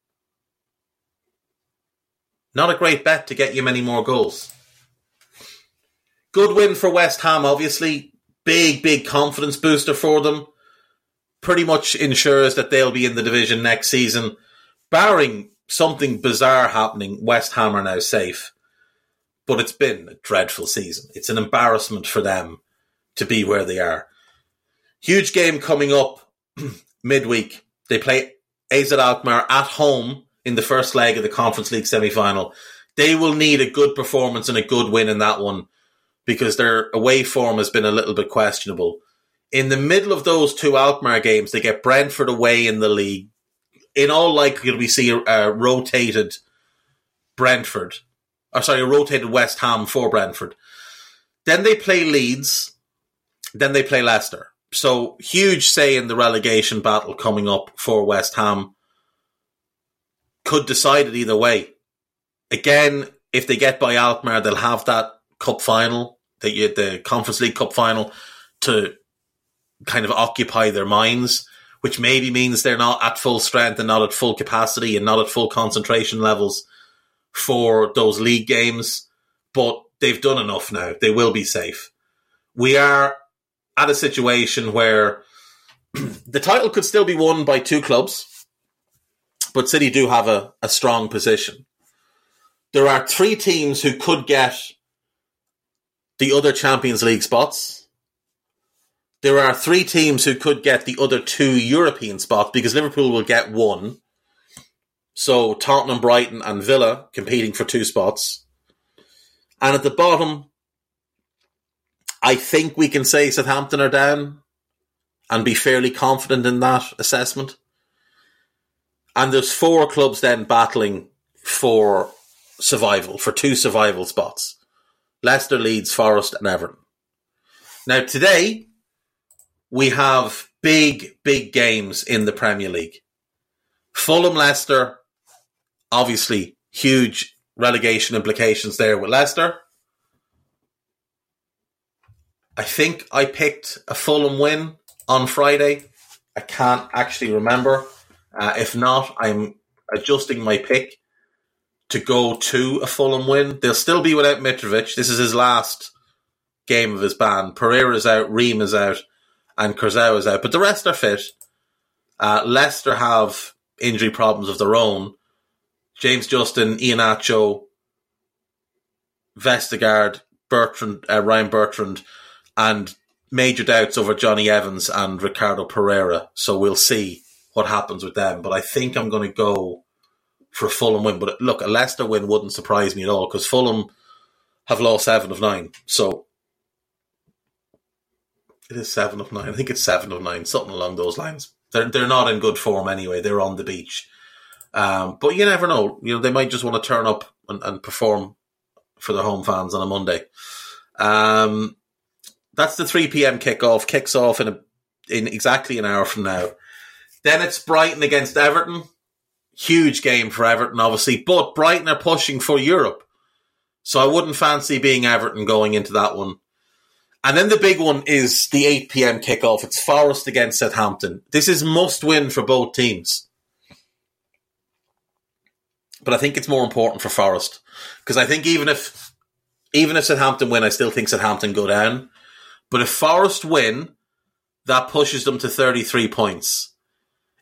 Not a great bet to get you many more goals. Good win for West Ham, obviously. Big, big confidence booster for them. Pretty much ensures that they'll be in the division next season. Barring something bizarre happening, West Ham are now safe. But it's been a dreadful season. It's an embarrassment for them to be where they are. Huge game coming up midweek. They play A Z Alkmaar at home in the first leg of the Conference League semi-final. They will need a good performance and a good win in that one because their away form has been a little bit questionable. In the middle of those two Alkmaar games, they get Brentford away in the league. In all likelihood, we see a, a rotated Brentford. Or sorry, a rotated West Ham for Brentford. Then they play Leeds. Then they play Leicester. So, huge say in the relegation battle coming up for West Ham. Could decide it either way. Again, if they get by Alkmaar, they'll have that cup final, the, the Conference League Cup final, to kind of occupy their minds, which maybe means they're not at full strength and not at full capacity and not at full concentration levels for those league games. But they've done enough now. They will be safe. We are at a situation where the title could still be won by two clubs, but City do have a, a strong position. There are three teams who could get the other Champions League spots. There are three teams who could get the other two European spots because Liverpool will get one. So Tottenham, Brighton and Villa competing for two spots. And at the bottom, I think we can say Southampton are down and be fairly confident in that assessment. And there's four clubs then battling for survival, for two survival spots. Leicester, Leeds, Forest and Everton. Now today, we have big, big games in the Premier League. Fulham, Leicester, obviously huge relegation implications there with Leicester. I think I picked a Fulham win on Friday. I can't actually remember. Uh, if not, I'm adjusting my pick to go to a Fulham win. They'll still be without Mitrovic. This is his last game of his ban. Pereira's out, Ream is out. And Kurzawa is out. But the rest are fit. Uh, Leicester have injury problems of their own. James Justin, Iheanacho, Vestergaard, Bertrand, uh, Ryan Bertrand, and major doubts over Johnny Evans and Ricardo Pereira. So we'll see what happens with them. But I think I'm going to go for a Fulham win. But look, a Leicester win wouldn't surprise me at all because Fulham have lost seven of nine. So it is seven of nine. I think it's seven of nine, something along those lines. They're they're not in good form anyway. They're on the beach, um, but you never know. You know they might just want to turn up and, and perform for their home fans on a Monday. Um, that's the three p.m. kickoff. Kicks off in a in exactly an hour from now. Then it's Brighton against Everton. Huge game for Everton, obviously, but Brighton are pushing for Europe, so I wouldn't fancy being Everton going into that one. And then the big one is the eight p.m. kickoff. It's Forest against Southampton. This is must-win for both teams. But I think it's more important for Forest. Because I think even if even if Southampton win, I still think Southampton go down. But if Forest win, that pushes them to thirty-three points.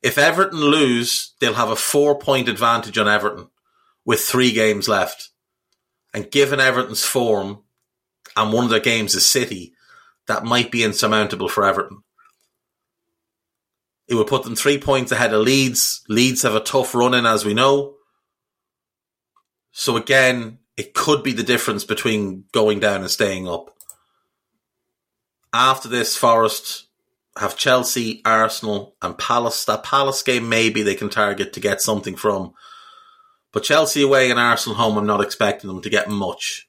If Everton lose, they'll have a four-point advantage on Everton with three games left. And given Everton's form, and one of their games is City, that might be insurmountable for Everton. It would put them three points ahead of Leeds. Leeds have a tough run-in, as we know. So again, it could be the difference between going down and staying up. After this, Forest have Chelsea, Arsenal and Palace. That Palace game maybe they can target to get something from. But Chelsea away and Arsenal home, I'm not expecting them to get much.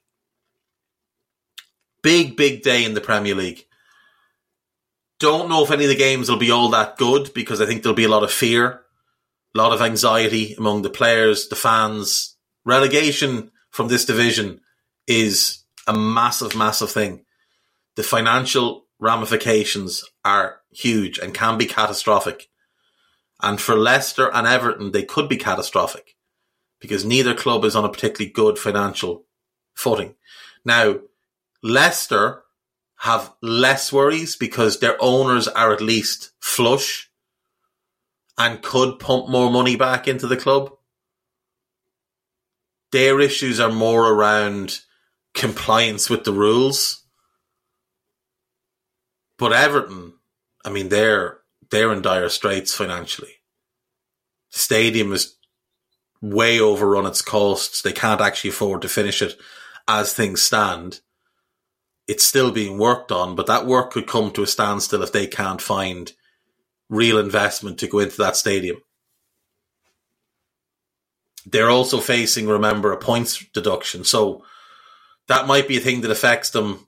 Big, big day in the Premier League. Don't know if any of the games will be all that good because I think there'll be a lot of fear, a lot of anxiety among the players, the fans. Relegation from this division is a massive, massive thing. The financial ramifications are huge and can be catastrophic. And for Leicester and Everton, they could be catastrophic because neither club is on a particularly good financial footing. Now, Leicester have less worries because their owners are at least flush and could pump more money back into the club. Their issues are more around compliance with the rules. But Everton, I mean, they're they're in dire straits financially. The stadium is way overrun its costs. They can't actually afford to finish it as things stand. It's still being worked on, but that work could come to a standstill if they can't find real investment to go into that stadium. They're also facing, remember, a points deduction. So that might be a thing that affects them.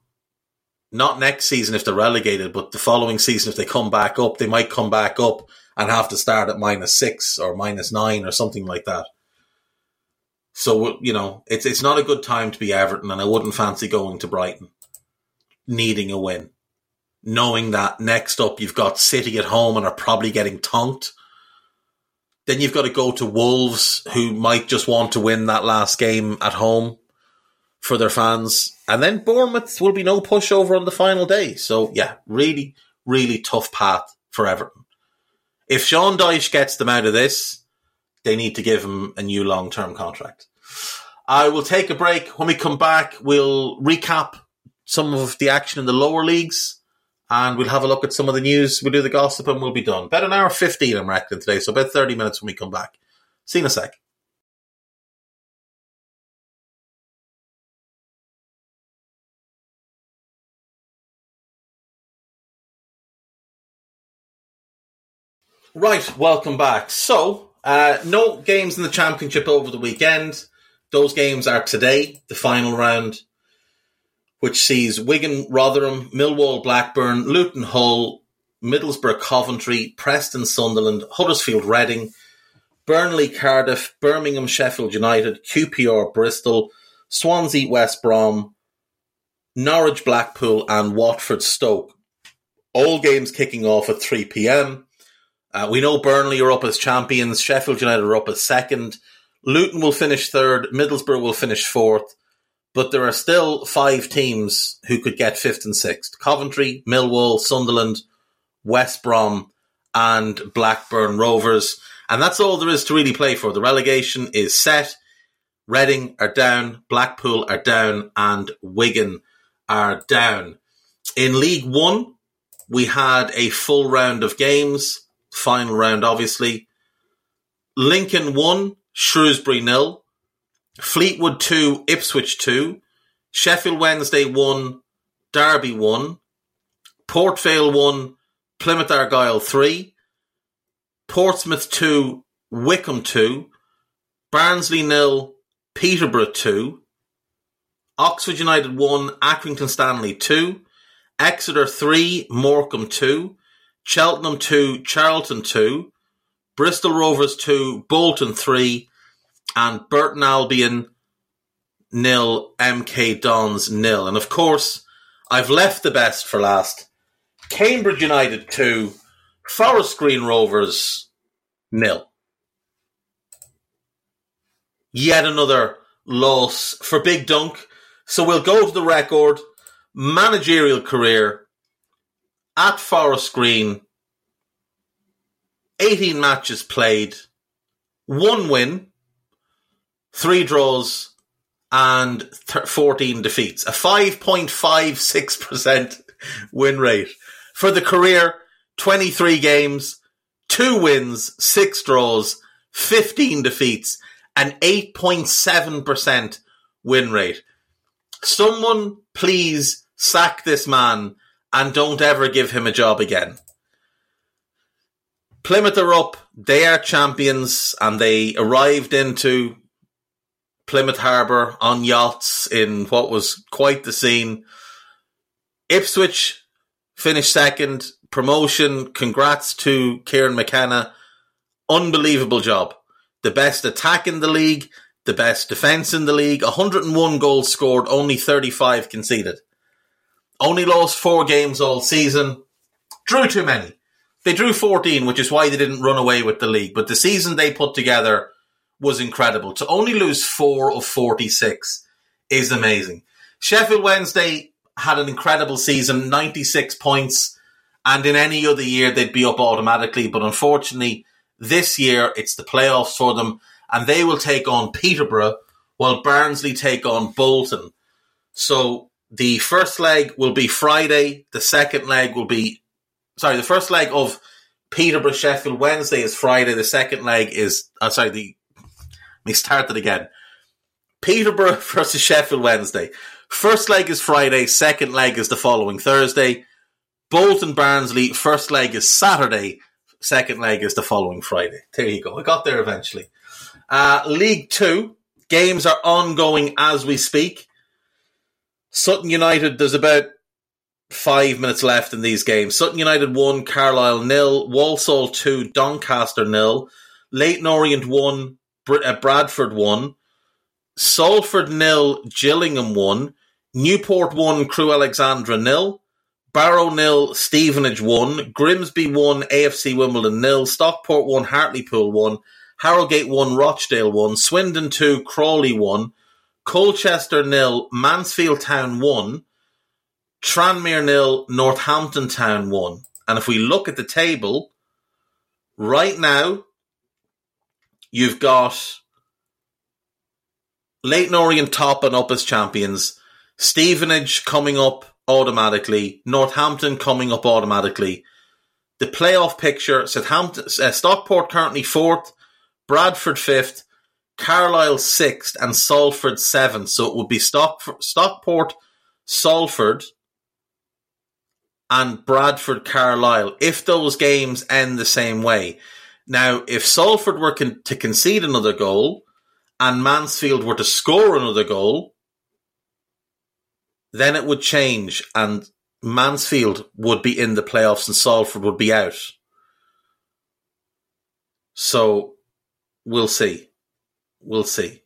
Not next season if they're relegated, but the following season if they come back up, they might come back up and have to start at minus six or minus nine or something like that. So, you know, it's it's not a good time to be Everton, and I wouldn't fancy going to Brighton, needing a win. Knowing that next up you've got City at home and are probably getting tonked. Then you've got to go to Wolves, who might just want to win that last game at home for their fans. And then Bournemouth will be no pushover on the final day. So, yeah, really, really tough path for Everton. If Sean Dyche gets them out of this, they need to give him a new long-term contract. I will take a break. When we come back, we'll recap some of the action in the lower leagues and we'll have a look at some of the news. We'll do the gossip and we'll be done. About an hour fifteen, I'm reckoning today, so about thirty minutes when we come back. See you in a sec. Right, welcome back. So, uh, no games in the Championship over the weekend. Those games are today, the final round, which sees Wigan, Rotherham, Millwall, Blackburn, Luton, Hull, Middlesbrough, Coventry, Preston, Sunderland, Huddersfield, Reading, Burnley, Cardiff, Birmingham, Sheffield United, Q P R, Bristol, Swansea, West Brom, Norwich, Blackpool and Watford, Stoke. All games kicking off at three p.m. Uh, we know Burnley are up as champions. Sheffield United are up as second. Luton will finish third. Middlesbrough will finish fourth. But there are still five teams who could get fifth and sixth. Coventry, Millwall, Sunderland, West Brom and Blackburn Rovers. And that's all there is to really play for. The relegation is set. Reading are down. Blackpool are down. And Wigan are down. In League One, we had a full round of games. Final round, obviously. Lincoln one, Shrewsbury nil. Fleetwood two, Ipswich two. Sheffield Wednesday one, Derby one. Port Vale one, Plymouth Argyle three. Portsmouth two, Wickham two. Barnsley nil, Peterborough two. Oxford United one, Accrington Stanley two. Exeter three, Morecambe two. Cheltenham two, Charlton two, Bristol Rovers two, Bolton three, and Burton Albion nil, M K Dons nil. And of course, I've left the best for last. Cambridge United two, Forest Green Rovers nil. Yet another loss for Big Dunk. So we'll go to the record. Managerial career at Forest Green. eighteen matches played. One win. Three draws. And fourteen defeats. A five point five six percent win rate. For the career, twenty-three games, two wins, six draws, fifteen defeats, an eight point seven percent win rate. Someone please sack this man and don't ever give him a job again. Plymouth are up. They are champions and they arrived into Plymouth Harbour on yachts in what was quite the scene. Ipswich finished second. Promotion. Congrats to Kieran McKenna. Unbelievable job. The best attack in the league. The best defence in the league. one hundred and one goals scored. Only thirty-five conceded. Only lost four games all season. Drew too many. They drew fourteen, which is why they didn't run away with the league. But the season they put together was incredible. To only lose four of forty-six is amazing. Sheffield Wednesday had an incredible season, ninety-six points, and in any other year they'd be up automatically, but unfortunately this year it's the playoffs for them, and they will take on Peterborough while Barnsley take on Bolton. So the first leg will be Friday, the second leg will be, sorry, the first leg of Peterborough Sheffield Wednesday is Friday, the second leg is, uh, sorry, the Let me start it again. Peterborough versus Sheffield Wednesday. First leg is Friday. Second leg is the following Thursday. Bolton Barnsley. First leg is Saturday. Second leg is the following Friday. There you go. I got there eventually. Uh, League Two. Games are ongoing as we speak. Sutton United, there's about five minutes left in these games. Sutton United one, Carlisle nil. Walsall two, Doncaster nil. Leighton Orient one. Bradford won, Salford nil, Gillingham won, Newport won, Crewe Alexandra nil, Barrow nil, Stevenage won, Grimsby won, A F C Wimbledon nil, Stockport won, Hartlepool won, Harrogate won, Rochdale won, Swindon two, Crawley won, Colchester nil, Mansfield Town won, Tranmere nil, Northampton Town won. And if we look at the table, right now, you've got Leighton Orient top and up as champions. Stevenage coming up automatically. Northampton coming up automatically. The playoff picture, Southampton, uh, Stockport currently fourth, Bradford fifth, Carlisle sixth and Salford seventh. So it would be Stock, Stockport, Salford and Bradford, Carlisle if those games end the same way. Now, if Salford were con- to concede another goal and Mansfield were to score another goal, then it would change and Mansfield would be in the playoffs and Salford would be out. So, we'll see. We'll see.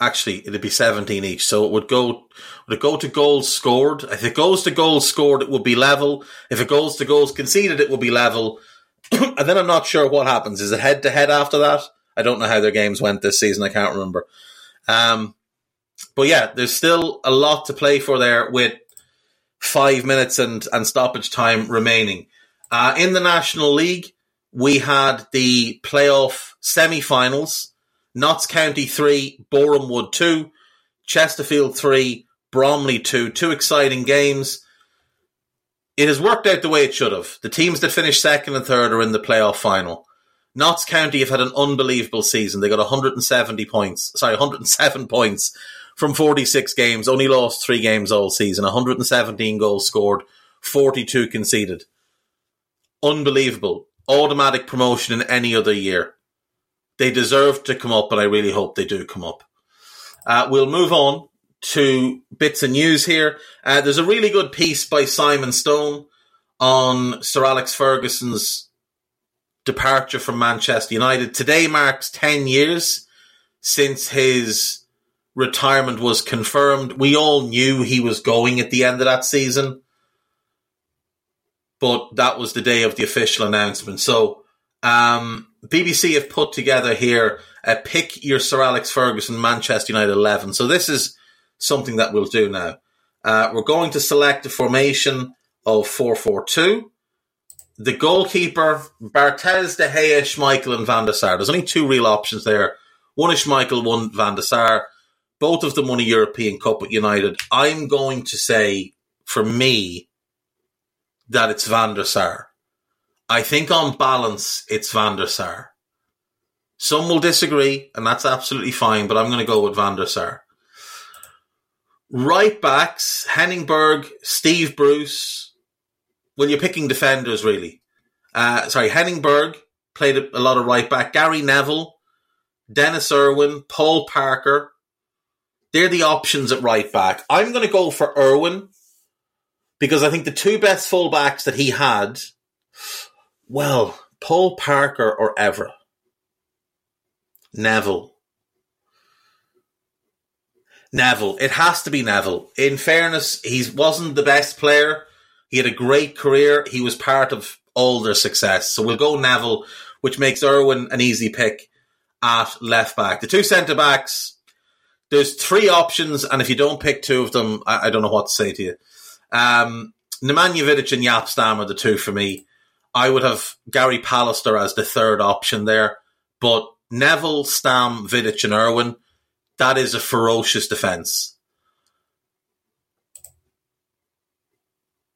Actually, it'd be seventeen each, so it would go, would it go to goals scored? If it goes to goals scored, it would be level. If it goes to goals conceded, it would be level. And then I'm not sure what happens. Is it head-to-head after that? I don't know how their games went this season. I can't remember. Um, but yeah, there's still a lot to play for there with five minutes and, and stoppage time remaining. Uh, in the National League, we had the playoff semi-finals. Notts County three, Boreham Wood two, Chesterfield three, Bromley two. Two exciting games. It has worked out the way it should have. The teams that finished second and third are in the playoff final. Notts County have had an unbelievable season. They got one hundred seventy points, sorry, one hundred seven points from forty-six games, only lost three games all season, one hundred seventeen goals scored, forty-two conceded. Unbelievable. Automatic promotion in any other year. They deserve to come up, and I really hope they do come up. Uh, we'll move on to bits of news here. Uh, there's a really good piece by Simon Stone on Sir Alex Ferguson's departure from Manchester United. Today marks ten years since his retirement was confirmed. We all knew he was going at the end of that season, but that was the day of the official announcement. So um, B B C have put together here a pick your Sir Alex Ferguson Manchester United eleven. So this is something that we'll do now. Uh, we're going to select a formation of four four two. The goalkeeper, Barthez, De Gea, Schmeichel and Van der Sar. There's only two real options there. One is Schmeichel, one Van der Sar. Both of them won a European Cup at United. I'm going to say, for me, that it's Van der Sar. I think on balance, it's Van der Sar. Some will disagree, and that's absolutely fine, but I'm going to go with Van der Sar. Right backs, Henning Berg, Steve Bruce. Well, you're picking defenders, really. Uh, sorry, Henning Berg played a, a lot of right back. Gary Neville, Dennis Irwin, Paul Parker. They're the options at right back. I'm going to go for Irwin, because I think the two best fullbacks that he had, well, Paul Parker or Evra. Neville. Neville. It has to be Neville. In fairness, he wasn't the best player. He had a great career. He was part of all their success. So we'll go Neville, which makes Irwin an easy pick at left back. The two centre-backs, there's three options, and if you don't pick two of them, I, I don't know what to say to you. Um, Nemanja Vidic and Yapstam are the two for me. I would have Gary Pallister as the third option there, but Neville, Stam, Vidic and Irwin, that is a ferocious defence.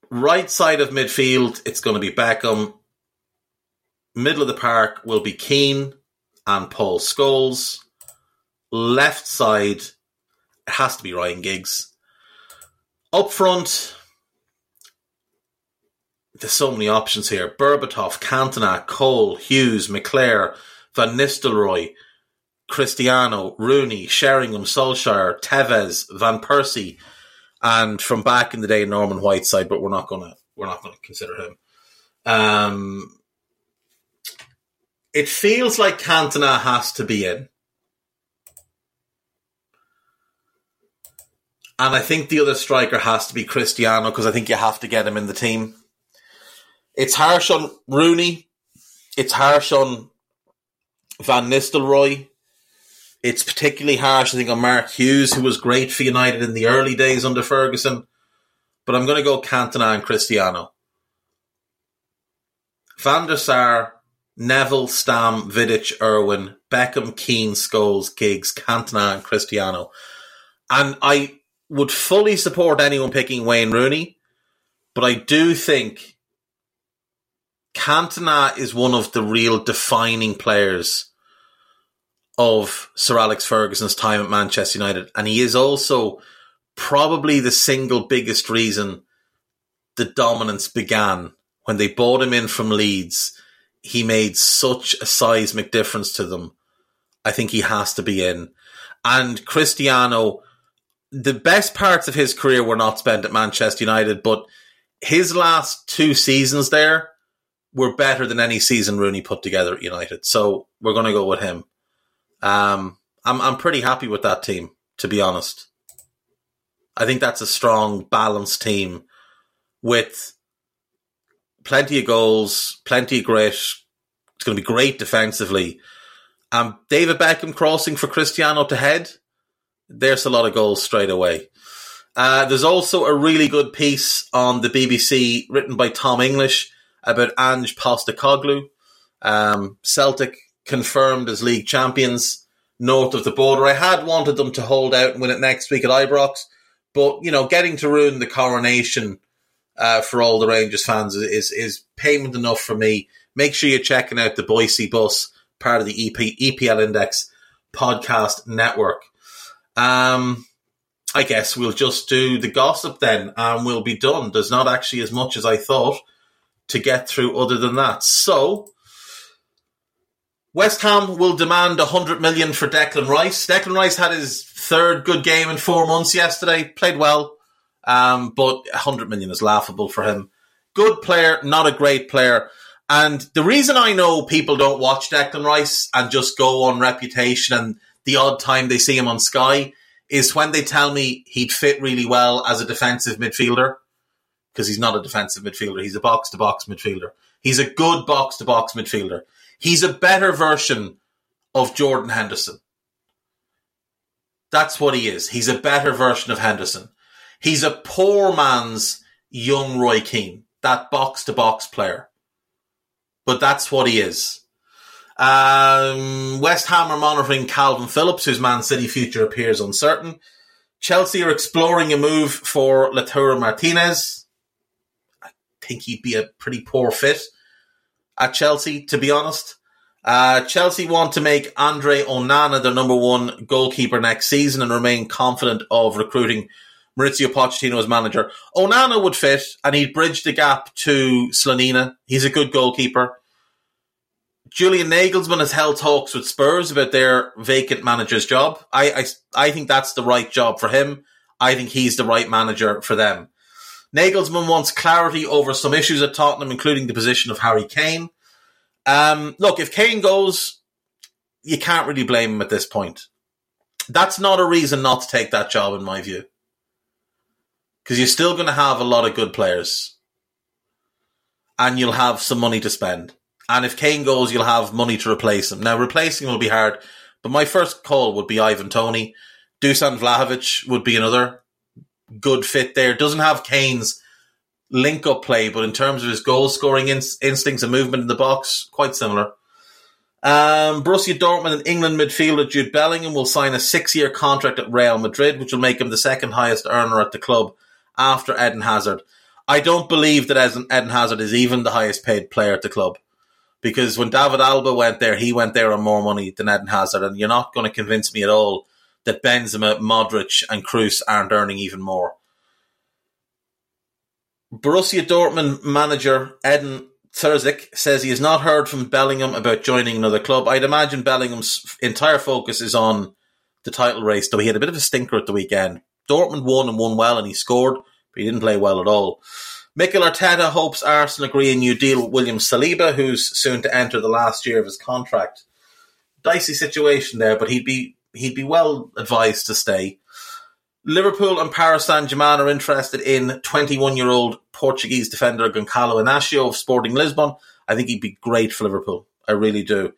Right side of midfield, it's going to be Beckham. Middle of the park will be Keane and Paul Scholes. Left side, it has to be Ryan Giggs. Up front, there's so many options here. Berbatov, Cantona, Cole, Hughes, McClare, Van Nistelrooy, Cristiano, Rooney, Sheringham, Solskjaer, Tevez, Van Persie, and from back in the day, Norman Whiteside. But we're not gonna we're not gonna consider him. Um, it feels like Cantona has to be in, and I think the other striker has to be Cristiano, because I think you have to get him in the team. It's harsh on Rooney. It's harsh on Van Nistelrooy. It's particularly harsh, I think, on Mark Hughes, who was great for United in the early days under Ferguson. But I'm going to go Cantona and Cristiano. Van der Sar, Neville, Stam, Vidic, Irwin, Beckham, Keane, Scholes, Giggs, Cantona and Cristiano. And I would fully support anyone picking Wayne Rooney, but I do think Cantona is one of the real defining players of Sir Alex Ferguson's time at Manchester United. And he is also probably the single biggest reason the dominance began. When they bought him in from Leeds, he made such a seismic difference to them. I think he has to be in. And Cristiano, the best parts of his career were not spent at Manchester United, but his last two seasons there were better than any season Rooney put together at United. So we're going to go with him. Um, I'm I'm pretty happy with that team, to be honest. I think that's a strong, balanced team with plenty of goals, plenty of grit. It's going to be great defensively. Um, David Beckham crossing for Cristiano to head. There's a lot of goals straight away. Uh, there's also a really good piece on the B B C written by Tom English about Ange Postecoglou. Um, Celtic confirmed as league champions north of the border. I had wanted them to hold out and win it next week at Ibrox, but, you know, getting to ruin the coronation uh, for all the Rangers fans is, is payment enough for me. Make sure you're checking out the Boise Bus, part of the E P, E P L Index podcast network. Um, I guess we'll just do the gossip then, and we'll be done. There's not actually as much as I thought to get through other than that. So, West Ham will demand one hundred million dollars for Declan Rice. Declan Rice had his third good game in four months yesterday. Played well, um, but one hundred million dollars is laughable for him. Good player, not a great player. And the reason I know people don't watch Declan Rice and just go on reputation and the odd time they see him on Sky is when they tell me he'd fit really well as a defensive midfielder, because he's not a defensive midfielder. He's a box-to-box midfielder. He's a good box-to-box midfielder. He's a better version of Jordan Henderson. That's what he is. He's a better version of Henderson. He's a poor man's young Roy Keane, that box-to-box player. But that's what he is. Um, West Ham are monitoring Calvin Phillips, whose Man City future appears uncertain. Chelsea are exploring a move for Lautaro Martinez. I think he'd be a pretty poor fit at Chelsea, to be honest. Uh, Chelsea want to make Andre Onana their number one goalkeeper next season and remain confident of recruiting Mauricio Pochettino as manager. Onana would fit, and he'd bridge the gap to Slanina. He's a good goalkeeper. Julian Nagelsmann has held talks with Spurs about their vacant manager's job. I, I, I think that's the right job for him. I think he's the right manager for them. Nagelsmann wants clarity over some issues at Tottenham, including the position of Harry Kane. Um, look, if Kane goes, you can't really blame him at this point. That's not a reason not to take that job, in my view, because you're still going to have a lot of good players and you'll have some money to spend. And if Kane goes, you'll have money to replace him. Now, replacing him will be hard, but my first call would be Ivan Toney. Dusan Vlahovic would be another good fit there. Doesn't have Kane's link-up play, but in terms of his goal-scoring in- instincts and movement in the box, quite similar. Um, Borussia Dortmund and England midfielder Jude Bellingham will sign a six-year contract at Real Madrid, which will make him the second-highest earner at the club after Eden Hazard. I don't believe that Eden Hazard is even the highest-paid player at the club, because when David Alba went there, he went there on more money than Eden Hazard, and you're not going to convince me at all that Benzema, Modric and Kroos aren't earning even more. Borussia Dortmund manager Edin Terzic says he has not heard from Bellingham about joining another club. I'd imagine Bellingham's entire focus is on the title race, though he had a bit of a stinker at the weekend. Dortmund won and won well, and he scored, but he didn't play well at all. Mikel Arteta hopes Arsenal agree a new deal with William Saliba, who's soon to enter the last year of his contract. Dicey situation there, but he'd be he'd be well advised to stay. Liverpool and Paris Saint-Germain are interested in twenty-one-year-old Portuguese defender Gonçalo Inácio of Sporting Lisbon. I think he'd be great for Liverpool. I really do.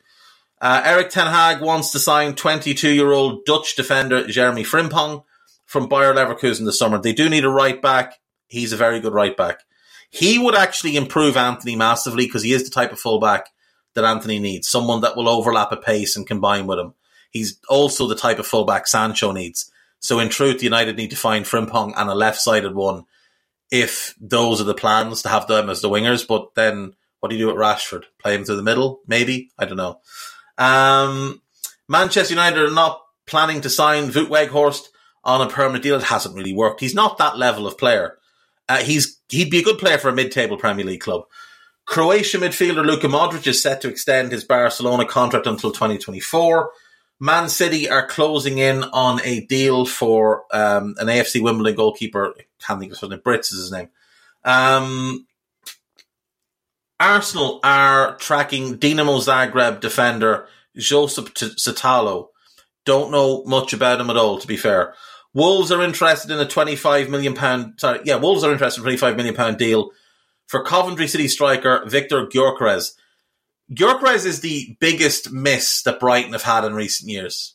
Uh, Erik ten Hag wants to sign twenty-two-year-old Dutch defender Jeremy Frimpong from Bayer Leverkusen this summer. They do need a right-back. He's a very good right-back. He would actually improve Anthony massively because he is the type of fullback that Anthony needs, someone that will overlap at pace and combine with him. He's also the type of fullback Sancho needs. So in truth, United need to find Frimpong and a left-sided one if those are the plans, to have them as the wingers. But then what do you do with Rashford? Play him through the middle, maybe? I don't know. Um, Manchester United are not planning to sign Wout Weghorst on a permanent deal. It hasn't really worked. He's not that level of player. Uh, he's he'd be a good player for a mid-table Premier League club. Croatian midfielder Luka Modric is set to extend his Barcelona contract until twenty twenty-four. Man City are closing in on a deal for um, an A F C Wimbledon goalkeeper. I can't think of his name. Brits is his name. Um, Arsenal are tracking Dinamo Zagreb defender Josip Satalo. Don't know much about him at all, to be fair. Wolves are interested in a twenty-five million pound sorry, yeah, Wolves are interested in a twenty-five million pound deal for Coventry City striker Victor Gyökeres. Gyökeres is the biggest miss that Brighton have had in recent years.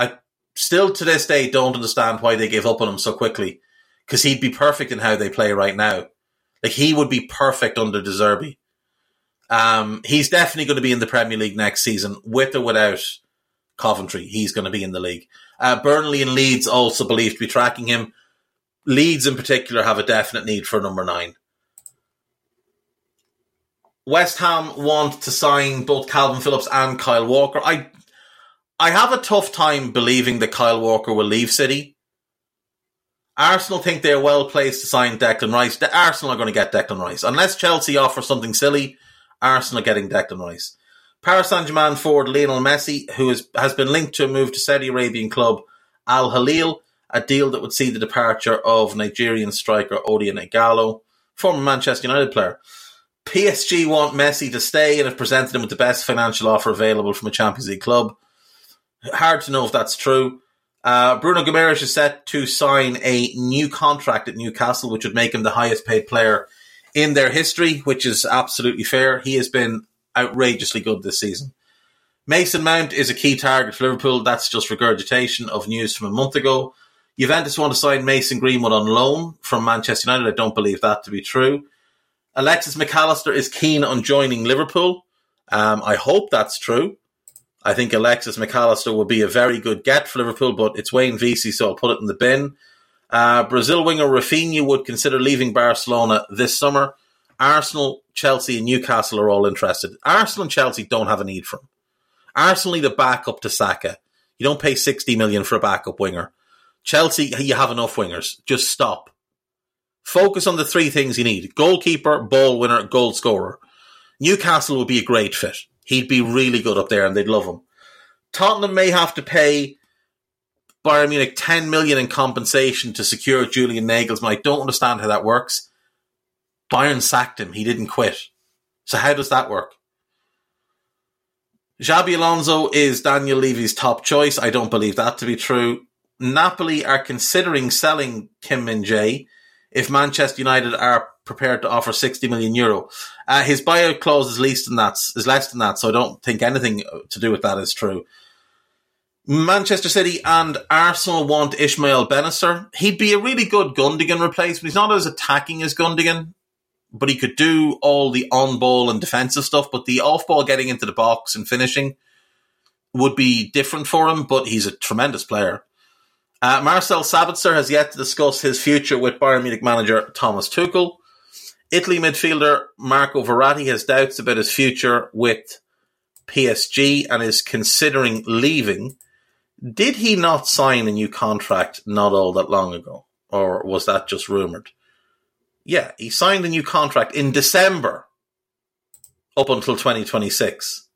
I still to this day don't understand why they gave up on him so quickly, because he'd be perfect in how they play right now. Like, he would be perfect under De Zerbi. Um, he's definitely going to be in the Premier League next season, with or without Coventry. He's going to be in the league. Uh, Burnley and Leeds also believed to be tracking him. Leeds in particular have a definite need for number nine. West Ham want to sign both Calvin Phillips and Kyle Walker. I I have a tough time believing that Kyle Walker will leave City. Arsenal think they're well placed to sign Declan Rice. The Arsenal are going to get Declan Rice. Unless Chelsea offer something silly, Arsenal are getting Declan Rice. Paris Saint-Germain forward Lionel Messi, who is, has been linked to a move to Saudi Arabian club Al Hilal, a deal that would see the departure of Nigerian striker Odion Ighalo, former Manchester United player. P S G want Messi to stay and have presented him with the best financial offer available from a Champions League club. Hard to know if that's true. Uh, Bruno Guimaraes is set to sign a new contract at Newcastle, which would make him the highest paid player in their history, which is absolutely fair. He has been outrageously good this season. Mason Mount is a key target for Liverpool. That's just regurgitation of news from a month ago. Juventus want to sign Mason Greenwood on loan from Manchester United. I don't believe that to be true. Alexis McAllister is keen on joining Liverpool. Um, I hope that's true. I think Alexis McAllister would be a very good get for Liverpool, but it's Wayne Vesey, so I'll put it in the bin. Uh, Brazil winger Rafinha would consider leaving Barcelona this summer. Arsenal, Chelsea and Newcastle are all interested. Arsenal and Chelsea don't have a need for him. Arsenal need a backup to Saka. You don't pay sixty million dollars for a backup winger. Chelsea, you have enough wingers. Just stop. Focus on the three things you need. Goalkeeper, ball winner, goal scorer. Newcastle would be a great fit. He'd be really good up there and they'd love him. Tottenham may have to pay Bayern Munich ten million dollars in compensation to secure Julian Nagelsmann. I don't understand how that works. Bayern sacked him. He didn't quit. So how does that work? Xabi Alonso is Daniel Levy's top choice. I don't believe that to be true. Napoli are considering selling Kim Min-jae if Manchester United are prepared to offer sixty million euro. Uh, his buyout clause is less than that, is less than that, so I don't think anything to do with that is true. Manchester City and Arsenal want Ismail Benacer. He'd be a really good Gundogan replacement. He's not as attacking as Gundogan, but he could do all the on-ball and defensive stuff, but the off-ball getting into the box and finishing would be different for him, but he's a tremendous player. Uh, Marcel Sabitzer has yet to discuss his future with Bayern Munich manager Thomas Tuchel. Italy midfielder Marco Verratti has doubts about his future with P S G and is considering leaving. Did he not sign a new contract not all that long ago? Or was that just rumoured? Yeah, he signed a new contract in December up until twenty twenty-six.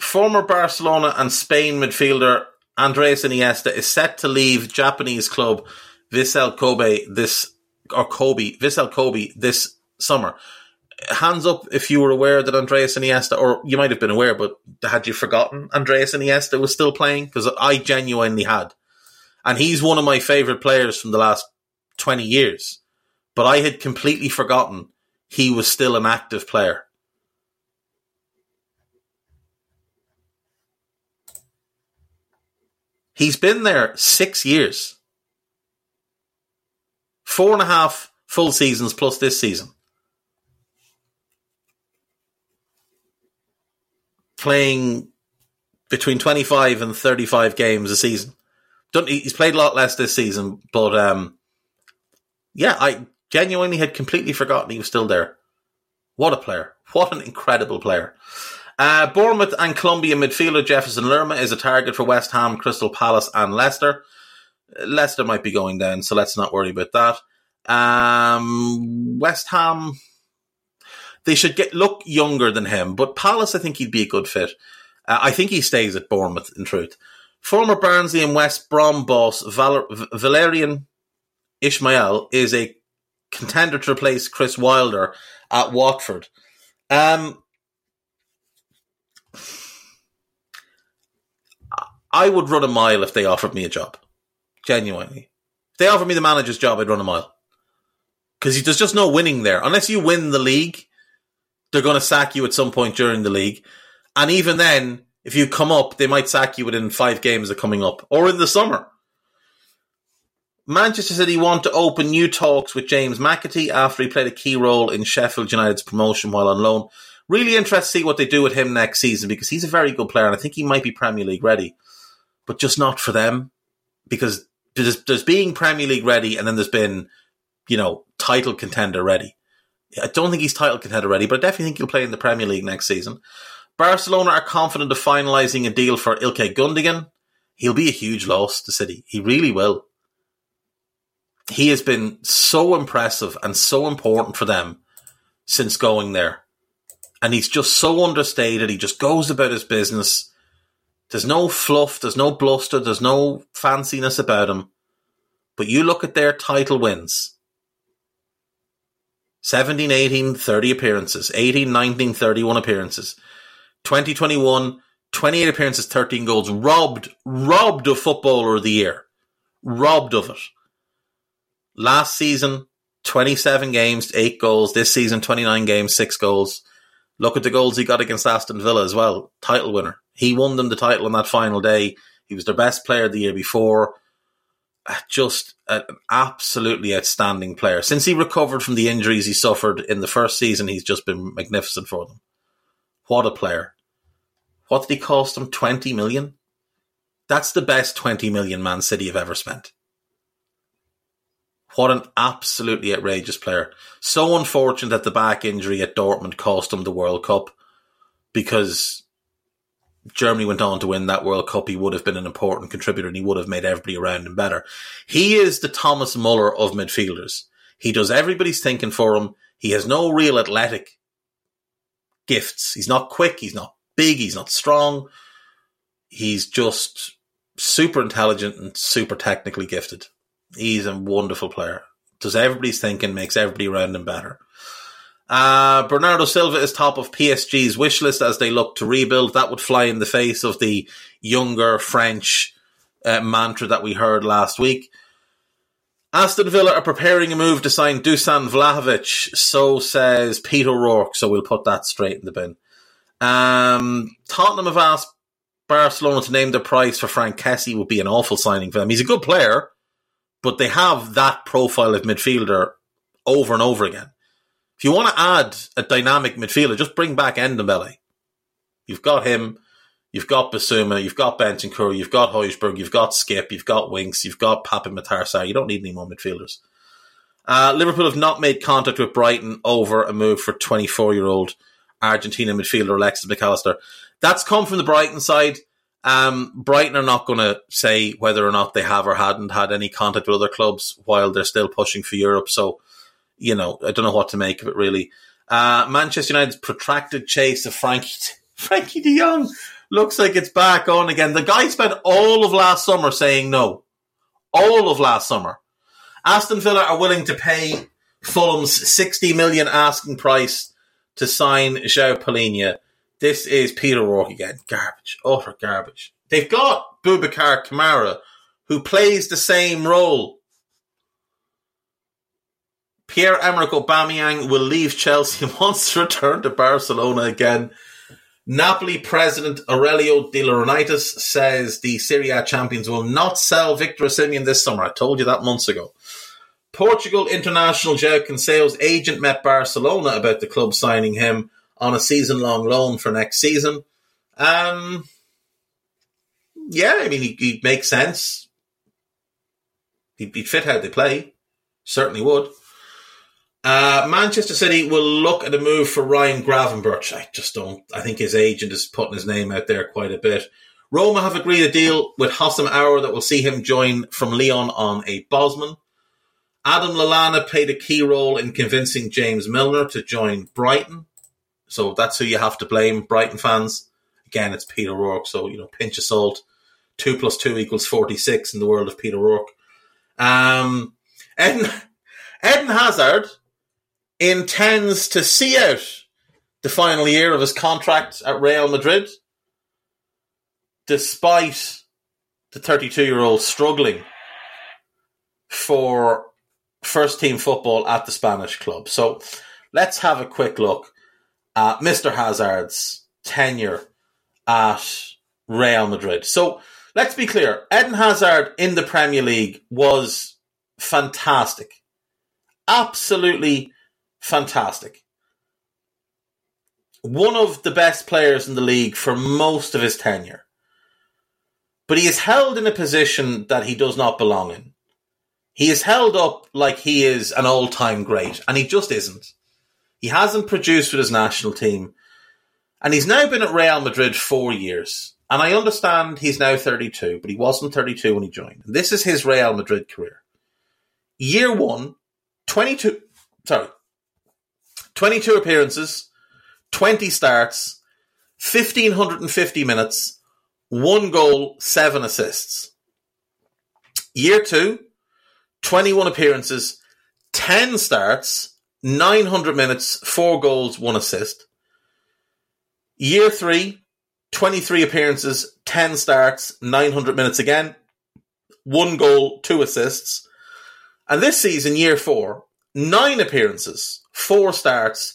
Former Barcelona and Spain midfielder Andres Iniesta is set to leave Japanese club Vissel Kobe this or Kobe Vissel Kobe this summer. Hands up if you were aware that Andres Iniesta, or you might have been aware, but had you forgotten Andres Iniesta was still playing? Because I genuinely had, and he's one of my favourite players from the last twenty years. But I had completely forgotten he was still an active player. He's been there six years. Four and a half full seasons plus this season. Playing between twenty-five and thirty-five games a season. Don't, he's played a lot less this season, but um, yeah, I genuinely had completely forgotten he was still there. What a player. What an incredible player. Uh, Bournemouth and Colombia midfielder Jefferson Lerma is a target for West Ham, Crystal Palace and Leicester. Leicester might be going down, so let's not worry about that. Um, West Ham, they should get look younger than him, but Palace, I think he'd be a good fit. Uh, I think he stays at Bournemouth, in truth. Former Barnsley and West Brom boss Valer- Valerian Ismail is a contender to replace Chris Wilder at Watford. Um... I would run a mile if they offered me a job. Genuinely. If they offered me the manager's job, I'd run a mile. Because there's just no winning there. Unless you win the league, they're going to sack you at some point during the league. And even then, if you come up, they might sack you within five games of coming up. Or in the summer. Manchester City want to open new talks with James McAtee after he played a key role in Sheffield United's promotion while on loan. Really interested to see what they do with him next season because he's a very good player and I think he might be Premier League ready. But just not for them, because there's, there's being Premier League ready and then there's been, you know, title contender ready. I don't think he's title contender ready, but I definitely think he'll play in the Premier League next season. Barcelona are confident of finalising a deal for Ilkay Gundogan. He'll be a huge loss to City. He really will. He has been so impressive and so important for them since going there. And he's just so understated. He just goes about his business. There's no fluff, there's no bluster, there's no fanciness about him. But you look at their title wins. seventeen, eighteen, thirty appearances. eighteen, nineteen, thirty-one appearances. twenty twenty-one, twenty-eight appearances, thirteen goals, robbed, robbed of Footballer of the Year. Robbed of it. Last season, twenty-seven games, eight goals. This season, twenty-nine games, six goals. Look at the goals he got against Aston Villa as well. Title winner. He won them the title on that final day. He was their best player the year before. Just an absolutely outstanding player. Since he recovered from the injuries he suffered in the first season, he's just been magnificent for them. What a player. What did he cost them? twenty million? That's the best twenty million Man City have ever spent. What an absolutely outrageous player. So unfortunate that the back injury at Dortmund cost him the World Cup, because Germany went on to win that World Cup. He would have been an important contributor and he would have made everybody around him better. He is the Thomas Muller of midfielders. He does everybody's thinking for him. He has no real athletic gifts. He's not quick. He's not big. He's not strong. He's just super intelligent and super technically gifted. He's a wonderful player. Does everybody's thinking, makes everybody around him better. Uh, Bernardo Silva is top of P S G's wish list as they look to rebuild. That would fly in the face of the younger French uh, mantra that we heard last week. Aston Villa are preparing a move to sign Dusan Vlahovic, so says Peter O'Rourke, so we'll put that straight in the bin. Um, Tottenham have asked Barcelona to name the price for Frank Kessie. Would be an awful signing for them. He's a good player, but they have that profile of midfielder over and over again. If you want to add a dynamic midfielder, just bring back Ndombele. You've got him, you've got Bissouma, you've got Bentancur, you've got Højbjerg, you've got Skip, you've got Winks, you've got Pape Matarsa. You don't need any more midfielders. Uh, Liverpool have not made contact with Brighton over a move for twenty-four-year-old Argentina midfielder Alexis McAllister. That's come from the Brighton side. Um, Brighton are not going to say whether or not they have or hadn't had any contact with other clubs while they're still pushing for Europe. So, you know, I don't know what to make of it, really. Uh, Manchester United's protracted chase of Frankie, Frankie de Jong looks like it's back on again. The guy spent all of last summer saying no. All of last summer. Aston Villa are willing to pay Fulham's sixty million asking price to sign João Palhinha. This is Peter O'Rourke again. Garbage. Utter garbage. They've got Boubacar Kamara, who plays the same role. Pierre-Emerick Aubameyang will leave Chelsea and wants to return to Barcelona again. Napoli president Aurelio De Laurentiis says the Serie A champions will not sell Victor Osimhen this summer. I told you that months ago. Portugal international João Cancelo's agent met Barcelona about the club signing him on a season-long loan for next season. Um, yeah, I mean, he, he makes sense. He'd, he'd fit how they play. Certainly would. Uh, Manchester City will look at a move for Ryan Gravenberch. I just don't. I think his agent is putting his name out there quite a bit. Roma have agreed a deal with Hossam Aouar that will see him join from Lyon on a Bosman. Adam Lallana played a key role in convincing James Milner to join Brighton. So that's who you have to blame, Brighton fans. Again, it's Peter O'Rourke, so, you know, pinch of salt. Two plus two equals forty-six in the world of Peter O'Rourke. Um, Eden, Eden Hazard intends to see out the final year of his contract at Real Madrid, despite the thirty-two-year-old struggling for first-team football at the Spanish club. So let's have a quick look at Mister Hazard's tenure at Real Madrid. So let's be clear. Eden Hazard in the Premier League was fantastic. Absolutely fantastic. One of the best players in the league for most of his tenure. But he is held in a position that he does not belong in. He is held up like he is an all-time great, and he just isn't. He hasn't produced with his national team, and he's now been at Real Madrid four years. And I understand he's now thirty-two, but he wasn't thirty-two when he joined. And this is his Real Madrid career. Year one, twenty-two, sorry, twenty-two appearances, twenty starts, one thousand five hundred fifty minutes, one goal, seven assists. Year two, twenty-one appearances, ten starts, nine hundred minutes, four goals, one assist. Year three, twenty-three appearances, ten starts, nine hundred minutes again, one goal, two assists. And this season, year four, nine appearances, four starts,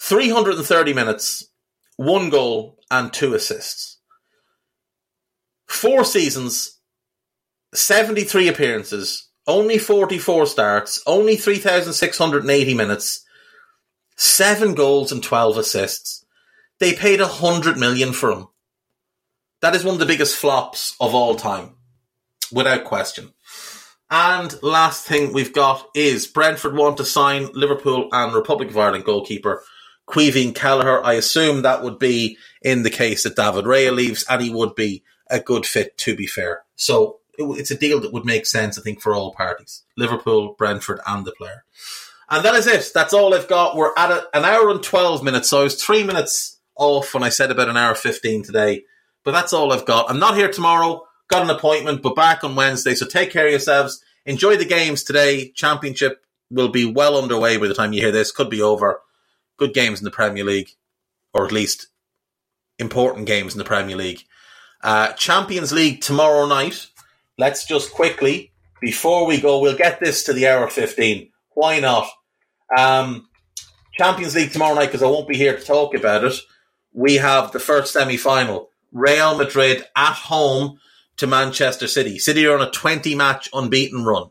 three hundred thirty minutes, one goal and two assists. Four seasons, seventy-three appearances, only forty-four starts, only three thousand six hundred eighty minutes, seven goals and twelve assists. They paid one hundred million dollars for him. That is one of the biggest flops of all time, without question. And last thing we've got is Brentford want to sign Liverpool and Republic of Ireland goalkeeper Queeveen Callagher. I assume that would be in the case that David Raya leaves, and he would be a good fit, to be fair. So it's a deal that would make sense, I think, for all parties. Liverpool, Brentford and the player. And that is it. That's all I've got. We're at a, an hour and twelve minutes. So I was three minutes off when I said about an hour fifteen today. But that's all I've got. I'm not here tomorrow. Got an appointment, but back on Wednesday. So take care of yourselves. Enjoy the games today. Championship will be well underway by the time you hear this. Could be over. Good games in the Premier League, or at least important games in the Premier League. Uh, Champions League tomorrow night. Let's just quickly, before we go, we'll get this to the hour fifteen. Why not? Um, Champions League tomorrow night, because I won't be here to talk about it. We have the first semi-final. Real Madrid at home to Manchester City. City are on a twenty-match unbeaten run.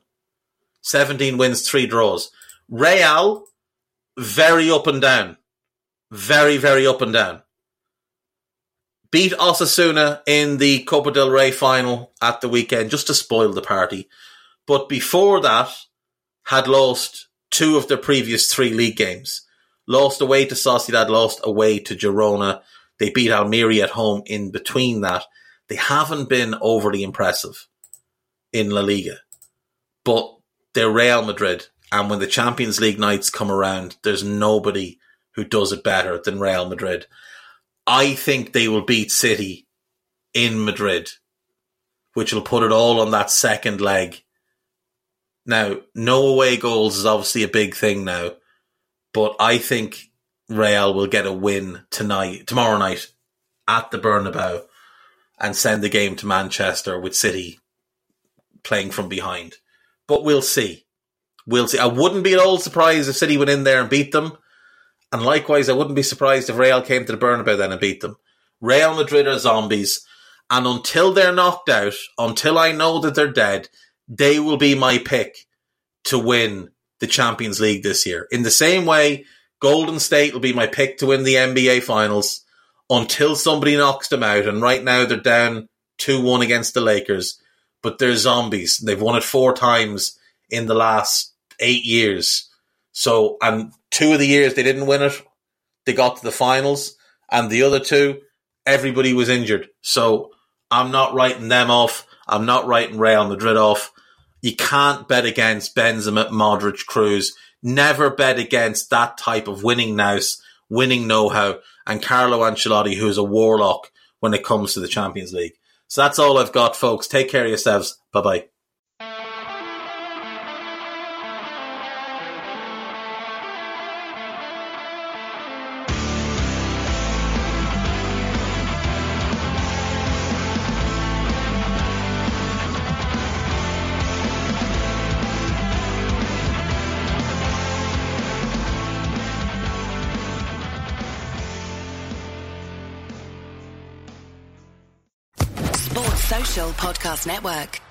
seventeen wins, three draws. Real, very up and down. Very, very up and down. Beat Osasuna in the Copa del Rey final at the weekend, just to spoil the party. But before that, had lost two of their previous three league games. Lost away to Sociedad, lost away to Girona. They beat Almeria at home in between that. They haven't been overly impressive in La Liga. But they're Real Madrid. And when the Champions League nights come around, there's nobody who does it better than Real Madrid. I think they will beat City in Madrid, which will put it all on that second leg. Now, no away goals is obviously a big thing now, but I think Real will get a win tonight, tomorrow night at the Bernabeu, and send the game to Manchester with City playing from behind. But we'll see. We'll see. I wouldn't be at all surprised if City went in there and beat them. And likewise, I wouldn't be surprised if Real came to the Bernabeu then and beat them. Real Madrid are zombies. And until they're knocked out, until I know that they're dead, they will be my pick to win the Champions League this year. In the same way, Golden State will be my pick to win the N B A Finals until somebody knocks them out. And right now they're down two one against the Lakers. But they're zombies. They've won it four times in the last eight years. So, and two of the years they didn't win it, they got to the finals, and the other two, everybody was injured. So, I'm not writing them off. I'm not writing Real Madrid off. You can't bet against Benzema, Modric, Cruz. Never bet against that type of winning nous, winning know-how, and Carlo Ancelotti, who is a warlock when it comes to the Champions League. So that's all I've got, folks. Take care of yourselves. Bye-bye. Podcast Network.